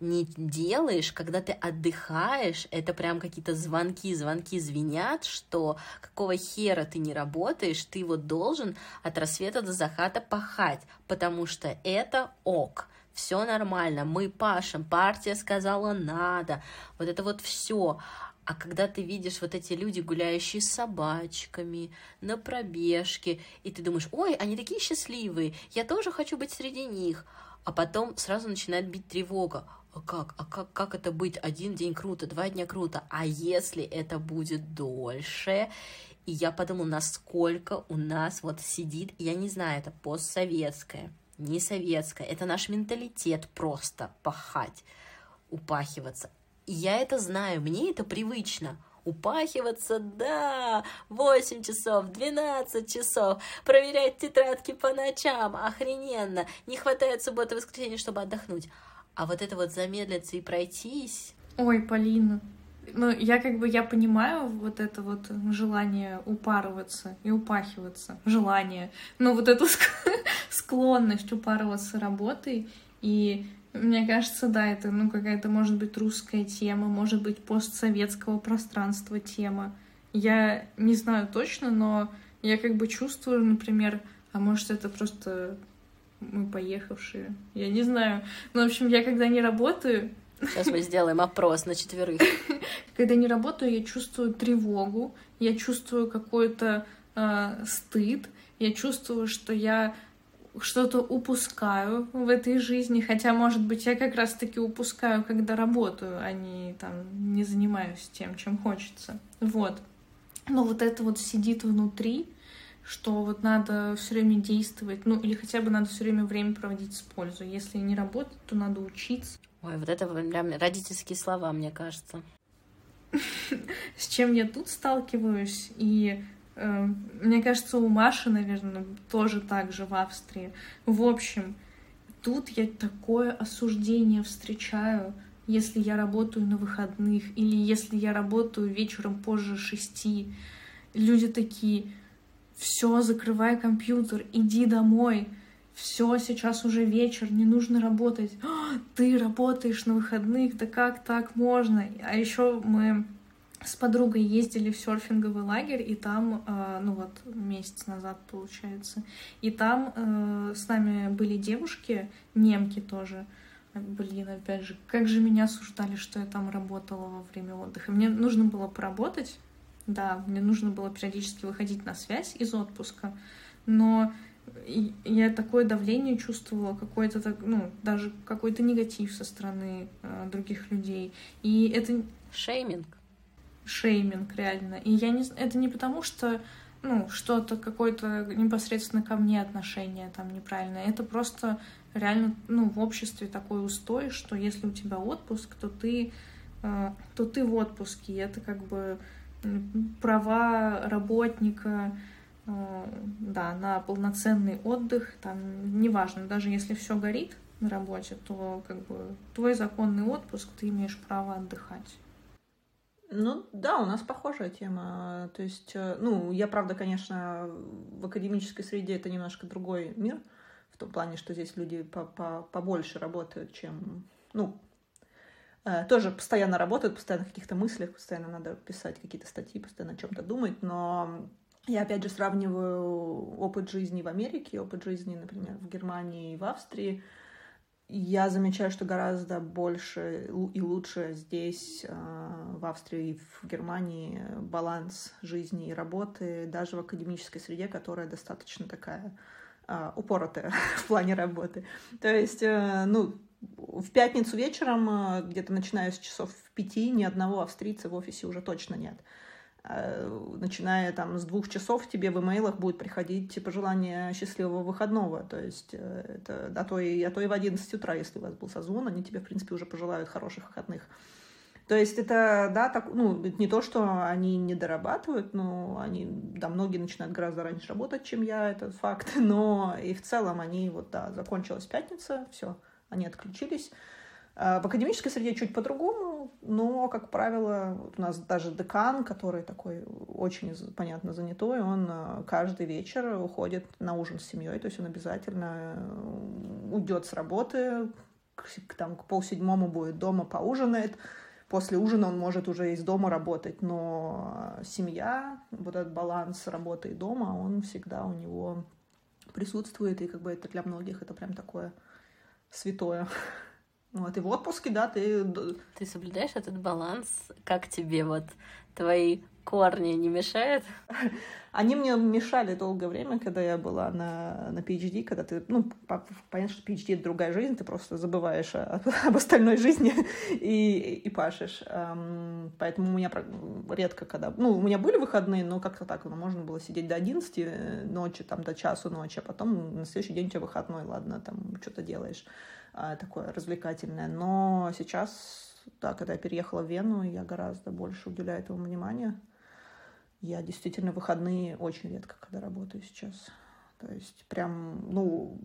не делаешь, когда ты отдыхаешь, это прям какие-то звонки, звонки звенят, что какого хера ты не работаешь, ты вот должен от рассвета до заката пахать, потому что это ок, все нормально, мы пашем, партия сказала надо, вот это вот все. А когда ты видишь вот эти люди, гуляющие с собачками, на пробежке, и ты думаешь, ой, они такие счастливые, я тоже хочу быть среди них, а потом сразу начинает бить тревога. А как? А как, как это быть? Один день круто, два дня круто. А если это будет дольше? И я подумала, насколько у нас вот сидит, я не знаю, это постсоветское, не советское. Это наш менталитет просто пахать, упахиваться. И я это знаю, мне это привычно. Упахиваться, да, восемь часов, двенадцать часов, проверять тетрадки по ночам, охрененно, не хватает субботы и воскресенья, чтобы отдохнуть. А вот это вот замедлиться и пройтись... Ой, Полина, ну я как бы, я понимаю вот это вот желание упарываться и упахиваться, желание, но вот эту склонность упарываться работой и... Мне кажется, да, это, ну, какая-то, может быть, русская тема, может быть, постсоветского пространства тема. Я не знаю точно, но я как бы чувствую, например, а может, это просто мы поехавшие, я не знаю. Ну, в общем, я когда не работаю... Сейчас мы сделаем опрос на четверых. Когда не работаю, я чувствую тревогу, я чувствую какой-то стыд, я чувствую, что я... что-то упускаю в этой жизни, хотя, может быть, я как раз-таки упускаю, когда работаю, а не, там, не занимаюсь тем, чем хочется. Вот. Но вот это вот сидит внутри, что вот надо все время действовать, ну, или хотя бы надо все время время проводить с пользой. Если не работать, то надо учиться. Ой, вот это прям родительские слова, мне кажется. С чем я тут сталкиваюсь, и... Мне кажется, у Маши, наверное, тоже так же в Австрии. В общем, тут я такое осуждение встречаю, если я работаю на выходных или если я работаю вечером позже шести. Люди такие, все, закрывай компьютер, иди домой, все, сейчас уже вечер, не нужно работать. А, ты работаешь на выходных, да как так можно? А еще мы... С подругой ездили в серфинговый лагерь, и там, ну вот, месяц назад, получается, и там с нами были девушки, немки тоже. Блин, опять же, как же меня осуждали, что я там работала во время отдыха. Мне нужно было поработать, да, мне нужно было периодически выходить на связь из отпуска, но я такое давление чувствовала, какой-то, ну, даже какой-то негатив со стороны других людей. И это... Шейминг. Шейминг, реально. И я не... это не потому, что ну, что-то какое-то непосредственно ко мне отношение там неправильное. Это просто реально ну, в обществе такой устой, что если у тебя отпуск, то ты, э, то ты в отпуске. И это как бы права работника, да, на полноценный отдых, там, неважно, даже если все горит на работе, то как бы твой законный отпуск, ты имеешь право отдыхать. Ну да, у нас похожая тема. То есть, ну, я, правда, конечно, в академической среде это немножко другой мир, в том плане, что здесь люди побольше работают, чем, ну, тоже постоянно работают, постоянно в каких-то мыслях, постоянно надо писать какие-то статьи, постоянно о чем-то думать, но я, опять же, сравниваю опыт жизни в Америке, опыт жизни, например, в Германии и в Австрии. Я замечаю, что гораздо больше и лучше здесь, в Австрии и в Германии, баланс жизни и работы, даже в академической среде, которая достаточно такая упоротая в плане работы. То есть, ну, в пятницу вечером, где-то начиная с часов в пяти, ни одного австрийца в офисе уже точно нет. Начиная там с двух часов тебе в имейлах будет приходить пожелание счастливого выходного, то есть это, а, то и, а то и в одиннадцать утра, если у вас был созвон, они тебе, в принципе, уже пожелают хороших выходных. То есть это, да, так, ну, не то, что они не дорабатывают, но они, да, многие начинают гораздо раньше работать, чем я, это факт, но и в целом они, вот, да, закончилась пятница, все, они отключились. В академической среде чуть по-другому, но, как правило, у нас даже декан, который такой очень, понятно, занятой, он каждый вечер уходит на ужин с семьей, то есть он обязательно уйдет с работы, к, там, к полседьмому будет дома, поужинает, после ужина он может уже из дома работать, но семья, вот этот баланс работы и дома, он всегда у него присутствует, и как бы это для многих это прям такое святое. Вот, и в отпуске, да, ты... Ты соблюдаешь этот баланс? Как тебе вот твои корни не мешают? Они мне мешали долгое время, когда я была на, на PhD, когда ты, ну, понятно, что PhD — это другая жизнь, ты просто забываешь о, об остальной жизни и, и пашешь. Поэтому у меня редко когда... Ну, у меня были выходные, но как-то так, ну, можно было сидеть до одиннадцати ночи, там, до часу ночи, а потом на следующий день у тебя выходной, ладно, там, что-то делаешь. Такое развлекательное. Но сейчас, да, когда я переехала в Вену, я гораздо больше уделяю этому внимания. Я действительно выходные очень редко, когда работаю сейчас. То есть прям, ну,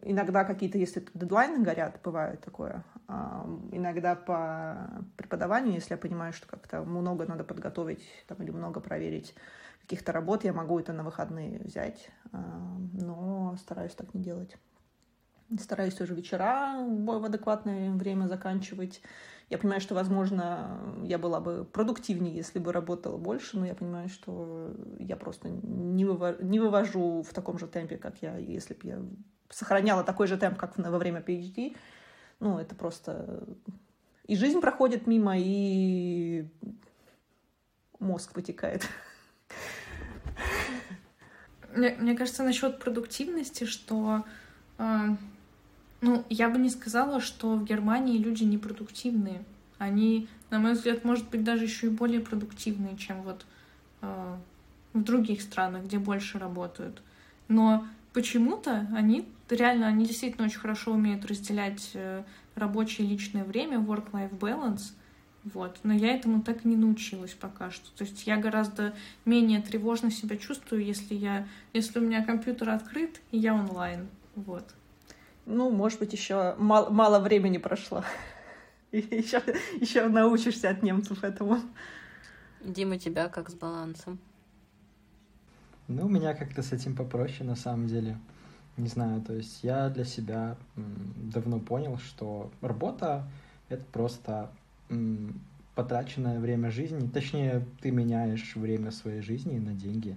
иногда какие-то, если дедлайны горят, бывает такое. А иногда по преподаванию, если я понимаю, что как-то много надо подготовить там, или много проверить каких-то работ, я могу это на выходные взять. Но стараюсь так не делать. Стараюсь уже вечера в адекватное время заканчивать. Я понимаю, что, возможно, я была бы продуктивнее, если бы работала больше, но я понимаю, что я просто не вывожу, не вывожу в таком же темпе, как я, если бы я сохраняла такой же темп, как во время PhD. Ну, это просто... И жизнь проходит мимо, и мозг вытекает. Мне, мне кажется, насчет продуктивности, что... Ну, я бы не сказала, что в Германии люди непродуктивные. Они, на мой взгляд, может быть, даже еще и более продуктивные, чем вот э, в других странах, где больше работают. Но почему-то они реально, они действительно очень хорошо умеют разделять рабочее и личное время, work-life balance. Вот. Но я этому так и не научилась пока что. То есть я гораздо менее тревожно себя чувствую, если, я, если у меня компьютер открыт, и я онлайн. Вот. Ну, может быть, еще мало, мало времени прошло. И еще, еще научишься от немцев этому. Дима, тебя как с балансом? Ну, у меня как-то с этим попроще, на самом деле. Не знаю, то есть я для себя давно понял, что работа — это просто потраченное время жизни. Точнее, ты меняешь время своей жизни на деньги.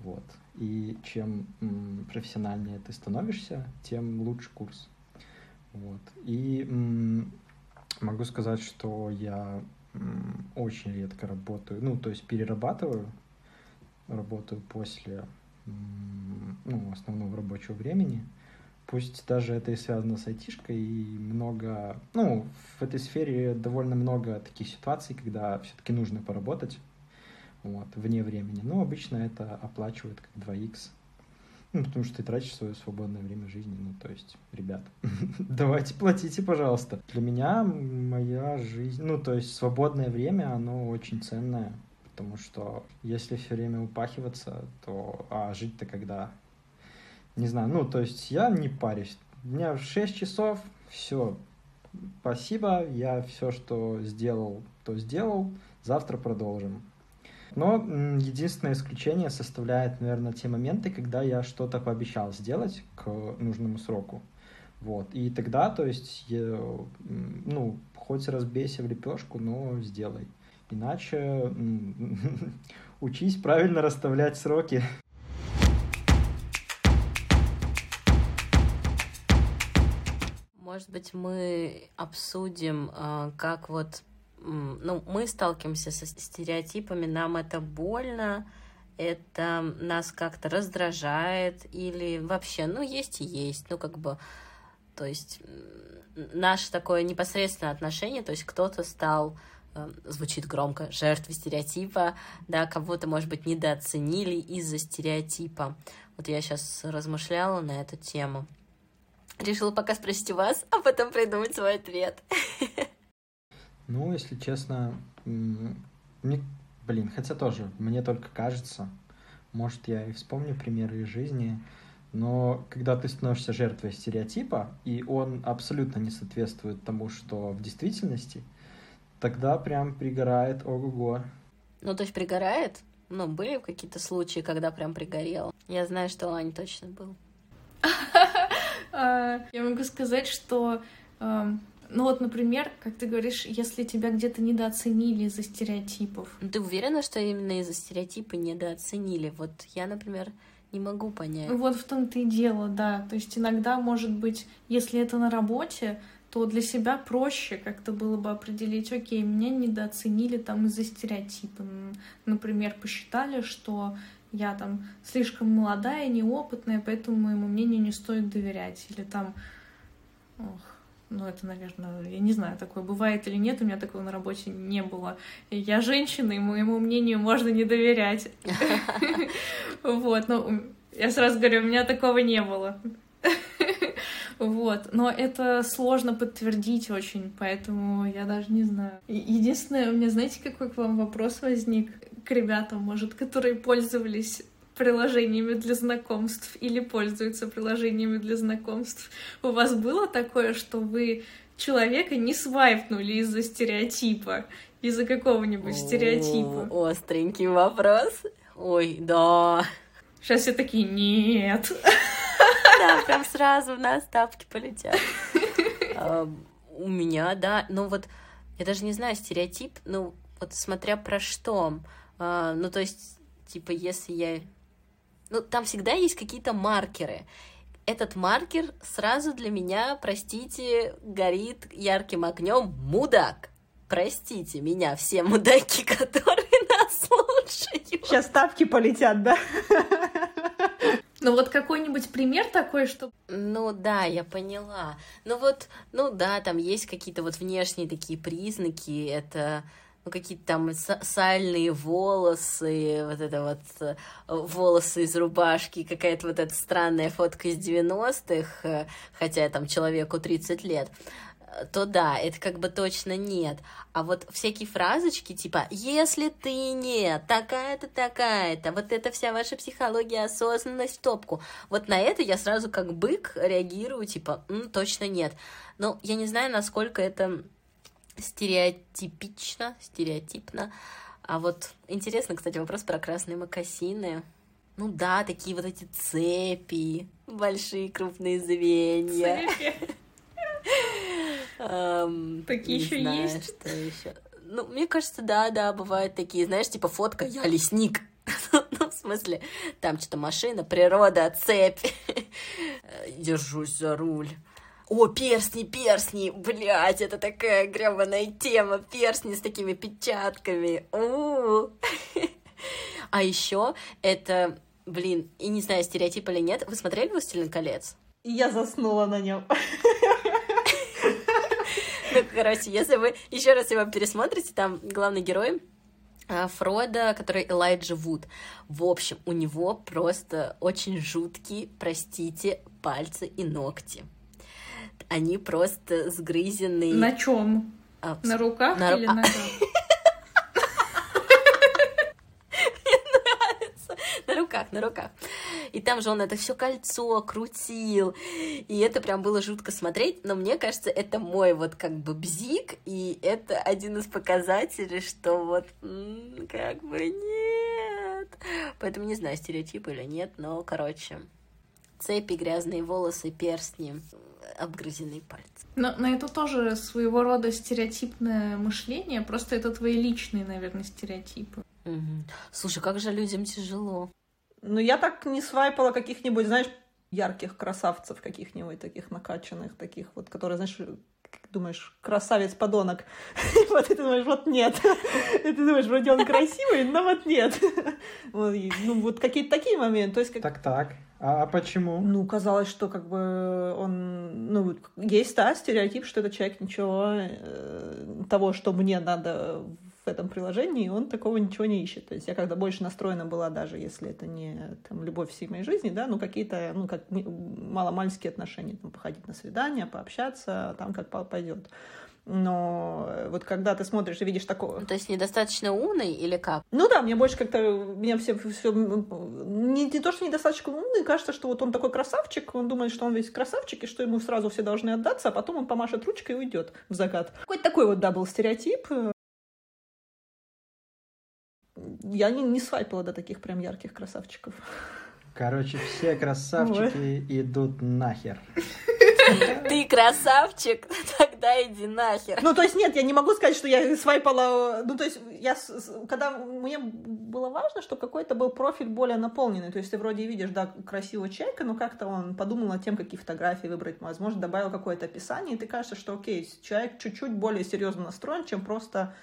Вот. И чем м, профессиональнее ты становишься, тем лучше курс. Вот. И м, могу сказать, что я м, очень редко работаю, ну, то есть перерабатываю, работаю после м, ну, основного рабочего времени. Пусть даже это и связано с айтишкой, и много, ну, в этой сфере довольно много таких ситуаций, когда все-таки нужно поработать. Вот, вне времени. Но обычно это оплачивают как два икс. Ну, потому что ты тратишь свое свободное время жизни. Ну, то есть, ребят, давайте платите, пожалуйста. Для меня моя жизнь, ну, то есть, свободное время, оно очень ценное. потому что если все время упахиваться, то а жить-то когда? Не знаю, ну, то есть я не парюсь. У меня шесть часов, все, спасибо, я все, что сделал, то сделал, завтра продолжим. Но единственное исключение составляет, наверное, те моменты, когда я что-то пообещал сделать к нужному сроку. Вот. И тогда, то есть, я, ну, хоть разбейся в лепешку, но сделай. Иначе учись правильно расставлять сроки. Может быть, мы обсудим, как вот... Ну, мы сталкиваемся со стереотипами, нам это больно, это нас как-то раздражает, или вообще, ну, есть и есть, ну, как бы, то есть, наше такое непосредственное отношение, то есть, кто-то стал, звучит громко, жертвой стереотипа, да, кого-то, может быть, недооценили из-за стереотипа. Вот я сейчас размышляла на эту тему. Решила пока спросить у вас, а потом придумать свой ответ. Ну, если честно, мне, блин, хотя тоже, мне только кажется, может, я и вспомню примеры из жизни, но когда ты становишься жертвой стереотипа, и он абсолютно не соответствует тому, что в действительности, тогда прям пригорает ого-го. Ну, то есть пригорает? Ну, были какие-то случаи, когда прям пригорело? Я знаю, что у Ани точно был. Я могу сказать, что... Ну вот, например, как ты говоришь, если тебя где-то недооценили из-за стереотипов. Ты уверена, что именно из-за стереотипа недооценили? Вот я, например, не могу понять. Вот в том-то и дело, да. То есть иногда, может быть, если это на работе, то для себя проще как-то было бы определить, окей, меня недооценили там из-за стереотипа. Например, посчитали, что я там слишком молодая, неопытная, поэтому моему мнению не стоит доверять. Или там... Ох. Ну, это, наверное, я не знаю, такое бывает или нет, у меня такого на работе не было. Я женщина, и моему мнению можно не доверять. Вот, ну, я сразу говорю, у меня такого не было. Вот, но это сложно подтвердить очень, поэтому я даже не знаю. Единственное, у меня, знаете, какой к вам вопрос возник? К ребятам, может, которые пользовались... приложениями для знакомств или пользуются приложениями для знакомств. У вас было такое, что вы человека не свайпнули из-за стереотипа, из-за какого-нибудь О, стереотипа? Остренький вопрос. Ой, да. Сейчас все такие, нет. Да, прям сразу на ставки полетят. У меня, да, ну вот, я даже не знаю, стереотип, ну вот смотря про что. Ну то есть, типа, если я... Ну, там всегда есть какие-то маркеры. Этот маркер сразу для меня, простите, горит ярким огнем. Мудак! Простите меня, все мудаки, которые нас слушают. Сейчас ставки полетят, да? Ну, вот какой-нибудь пример такой, что... Ну, да, я поняла. Ну, вот, ну, да, там есть какие-то вот внешние такие признаки. Это... Ну, какие-то там сальные волосы, вот это вот волосы из рубашки, какая-то вот эта странная фотка из девяностых, хотя там человеку тридцать лет, то да, это как бы точно нет. А вот всякие фразочки типа «если ты не такая-то, такая-то, вот это вся ваша психология, осознанность в топку». Вот на это я сразу как бык реагирую, типа «М, точно нет». Но я не знаю, насколько это... стереотипично, стереотипно. А вот интересно, кстати, вопрос про красные мокасины. Ну да, такие вот эти цепи, большие крупные звенья. Такие еще есть? Что еще? Ну, мне кажется, да, да, бывают такие, знаешь, типа фотка «Я лесник». Ну, в смысле, там что-то машина, природа, цепь. Держусь за руль. О, перстни, перстни, блядь, это такая грёбаная тема, перстни с такими печатками, у-у-у. А еще это, блин, и не знаю, стереотип или нет, вы смотрели «Властелин колец»? Я заснула на нем. Ну, короче, если вы еще раз его пересмотрите, там главный герой... Фродо, который Элайджа Вуд. В общем, у него просто очень жуткие, простите, пальцы и ногти. Они просто сгрызены... На чем? А, на руках на... или на... руках, на руках. И там же он это все кольцо крутил, и это прям было жутко смотреть, но мне кажется, это мой вот как бы бзик, и это один из показателей, что вот м-м, как бы нет. Поэтому не знаю, стереотип или нет, но, короче, цепи, грязные волосы, перстни, обгрызенные пальцы. Но, но это тоже своего рода стереотипное мышление, просто это твои личные, наверное, стереотипы. Угу. Слушай, как же людям тяжело. Ну, я так не свайпала каких-нибудь, знаешь, ярких красавцев каких-нибудь, таких накачанных, таких вот, которые, знаешь, думаешь, красавец-подонок. Вот ты думаешь, вот нет. Ты думаешь, вроде он красивый, но вот нет. Ну, вот какие-то такие моменты. Так-так. А почему? Ну, казалось, что как бы он... Ну, есть, да, стереотип, что этот человек ничего того, что мне надо в этом приложении, он такого ничего не ищет. То есть я когда больше настроена была, даже если это не там, любовь всей моей жизни, да, ну какие-то, ну как маломальские отношения, там, походить на свидания, пообщаться, там как пойдет. Но вот когда ты смотришь и видишь такого... Ну, то есть недостаточно умный или как? Ну да, мне больше как-то... Меня все... все не, не то, что недостаточно умный, кажется, что вот он такой красавчик, он думает, что он весь красавчик, и что ему сразу все должны отдаться, а потом он помашет ручкой и уйдет в закат. Какой-то такой вот, да, был стереотип. Я не, не свайпала до таких прям ярких красавчиков. Короче, все красавчики идут нахер. Ты красавчик, тогда иди нахер. Ну, то есть, нет, я не могу сказать, что я свайпала... Ну, то есть, я, когда мне было важно, что какой-то был профиль более наполненный. То есть, ты вроде видишь, да, красивого человека, но как-то он подумал над тем, какие фотографии выбрать. Возможно, добавил какое-то описание, и ты кажется, что, окей, человек чуть-чуть более серьезно настроен, чем просто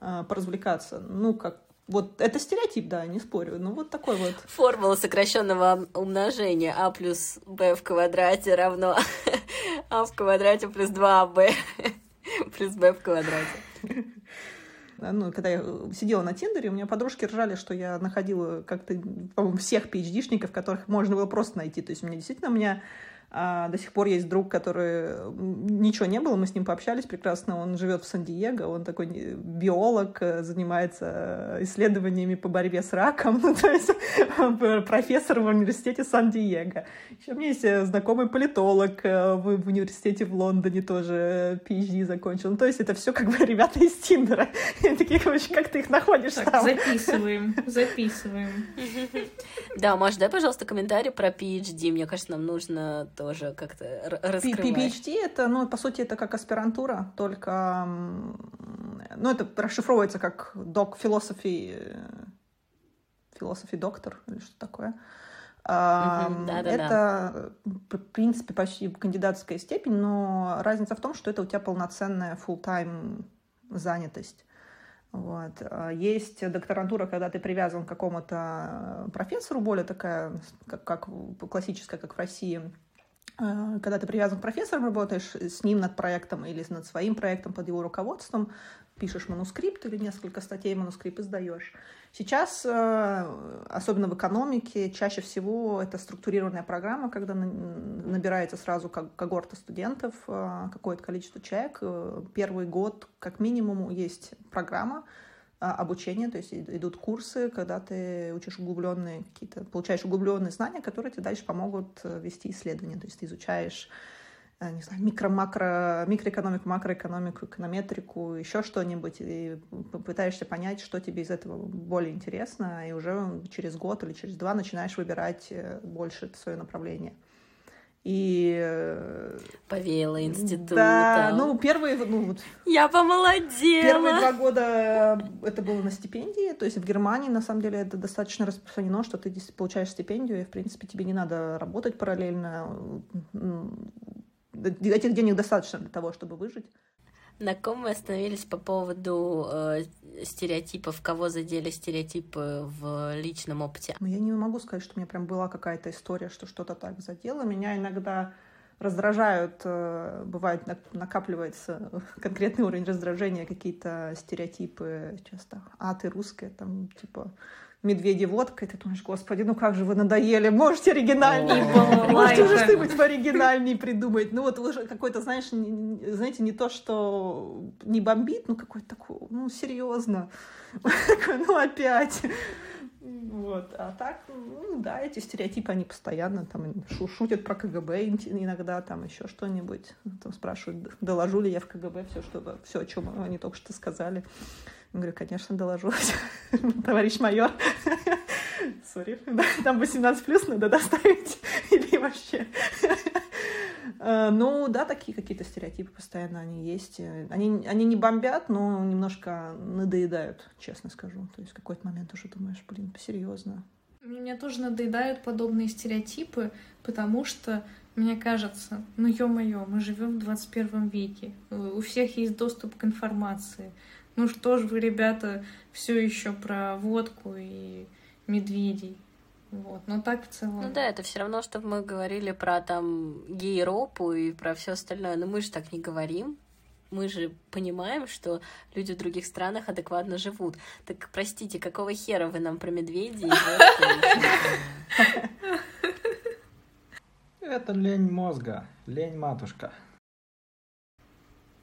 э, поразвлекаться. Ну, как... Вот это стереотип, да, не спорю, но вот такой вот. Формула сокращенного умножения А плюс Б в квадрате равно А в квадрате плюс два а бэ плюс Б в квадрате. Ну, когда я сидела на Тиндере, у меня подружки ржали, что я находила как-то, по-моему, всех пи эйч ди-шников, которых можно было просто найти. То есть у меня действительно, у меня а, до сих пор есть друг, который... Ничего не было, мы с ним пообщались прекрасно. Он живет в Сан-Диего, он такой биолог, занимается исследованиями по борьбе с раком. Ну, то есть профессор в университете Сан-Диего. Еще у меня есть знакомый политолог в университете в Лондоне, тоже пи эйч ди закончил. Ну, то есть это все как бы ребята из Тиндера. Такие, короче, как ты их находишь так, там? Записываем, записываем. Да, Маш, дай, пожалуйста, комментарий про пи эйч ди. Мне кажется, нам нужно тоже как-то раскрывать. пи эйч ди — это, ну, по сути, это как аспирантура, только... Ну, это расшифровывается как doc philosophy... Philosophy доктор или что такое. Uh-huh, да, да, это, да. В принципе, почти кандидатская степень, но разница в том, что это у тебя полноценная full-time занятость. Вот. Есть докторантура, когда ты привязан к какому-то профессору, более такая, как, как классическая, как в России. Когда ты привязан к профессору, работаешь с ним над проектом или над своим проектом под его руководством, пишешь манускрипт или несколько статей манускрипт издаешь. Сейчас, особенно в экономике, чаще всего это структурированная программа, когда набирается сразу когорта студентов, какое-то количество человек. Первый год, как минимум, есть программа обучения, то есть идут курсы, когда ты учишь углубленные какие-то, получаешь углубленные знания, которые тебе дальше помогут вести исследования. То есть ты изучаешь, не знаю, микро-макро, микроэкономику, макроэкономику, эконометрику, еще что-нибудь, и пытаешься понять, что тебе из этого более интересно, и уже через год или через два начинаешь выбирать больше свое направление. И... Повеяло институтом. Да, ну, первые... Ну, вот, я помолодела! Первые два года это было на стипендии, то есть в Германии, на самом деле, это достаточно распространено, что ты получаешь стипендию, и, в принципе, тебе не надо работать параллельно. Этих денег достаточно для того, чтобы выжить. На ком мы остановились по поводу э, стереотипов? Кого задели стереотипы в личном опыте? Ну, я не могу сказать, что у меня прям была какая-то история, что что-то так задело. Меня иногда раздражают, э, бывает, накапливается конкретный уровень раздражения, какие-то стереотипы часто. А, ты русская, там, типа... медведи водкой, ты думаешь, господи, ну как же вы надоели, можете оригинальнее, можете уже что-нибудь пооригинальнее придумать. Ну вот уже какой-то, знаешь, не, знаете, не то, что не бомбит, но какой-то такой, ну серьезно, ну опять. Вот. А так, ну, да, эти стереотипы, они постоянно там шутят про КГБ иногда, там еще что-нибудь. Там спрашивают, доложу ли я в КГБ все, чтобы, все, о чем они только что сказали. Я говорю, конечно, доложу, товарищ майор. Сори, там восемнадцать плюс надо доставить или вообще... Ну, да, такие какие-то стереотипы постоянно они есть. Они, они не бомбят, но немножко надоедают, честно скажу. То есть в какой-то момент уже думаешь, блин, серьезно. Меня тоже надоедают подобные стереотипы, потому что, мне кажется, ну, ё-моё, мы живем в двадцать первом веке. У всех есть доступ к информации. Ну что ж вы, ребята, все еще про водку и медведей. Вот, но так в целом. Ну да, это все равно, что мы говорили про там гей-ропу и про все остальное. Но мы же так не говорим. Мы же понимаем, что люди в других странах адекватно живут. Так простите, какого хера вы нам про медведей? Это лень мозга, лень матушка.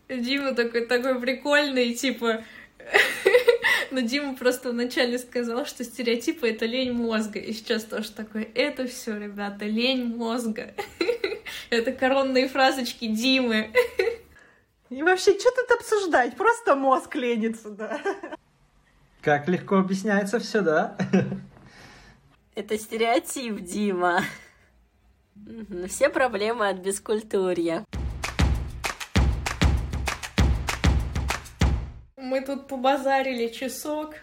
Дима такой такой прикольный, типа. Но Дима просто вначале сказал, что стереотипы — это лень мозга. И сейчас тоже такое, это все, ребята, лень мозга. Это коронные фразочки Димы. И вообще, что тут обсуждать? Просто мозг ленится, да. Как легко объясняется все, да? Это стереотип, Дима. Все проблемы от бескультурья. Мы тут побазарили часок.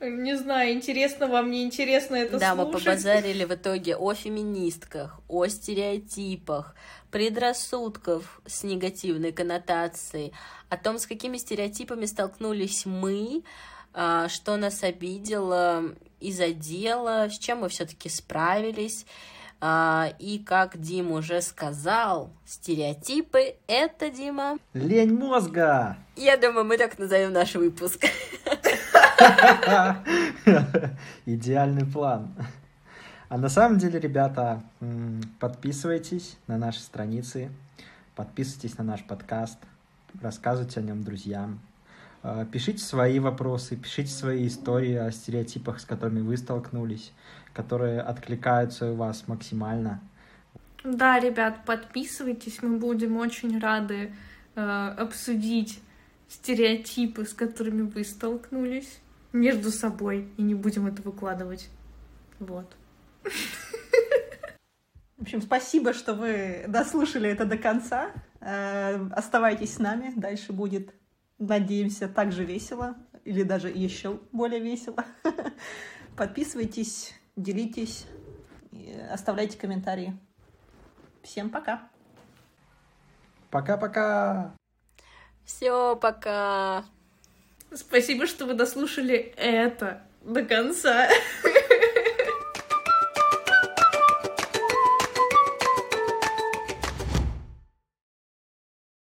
Не знаю, интересно вам, не интересно это да, слушать. Да, мы побазарили в итоге о феминистках, о стереотипах, предрассудках с негативной коннотацией, о том, с какими стереотипами столкнулись мы, что нас обидело и задело, с чем мы все-таки справились. И, как Дима уже сказал, стереотипы — это, Дима... Лень мозга! Я думаю, мы так назовем наш выпуск. Идеальный план. А на самом деле, ребята, подписывайтесь на наши страницы, подписывайтесь на наш подкаст, рассказывайте о нем друзьям, пишите свои вопросы, пишите свои истории о стереотипах, с которыми вы столкнулись, которые откликаются у вас максимально. Да, ребят, подписывайтесь, мы будем очень рады э, обсудить стереотипы, с которыми вы столкнулись, между собой, и не будем это выкладывать. Вот. В общем, спасибо, что вы дослушали это до конца. Оставайтесь с нами, дальше будет... Надеемся, так же весело или даже еще более весело. Подписывайтесь, делитесь, оставляйте комментарии. Всем пока. Пока-пока. Все, пока. Спасибо, что вы дослушали это до конца.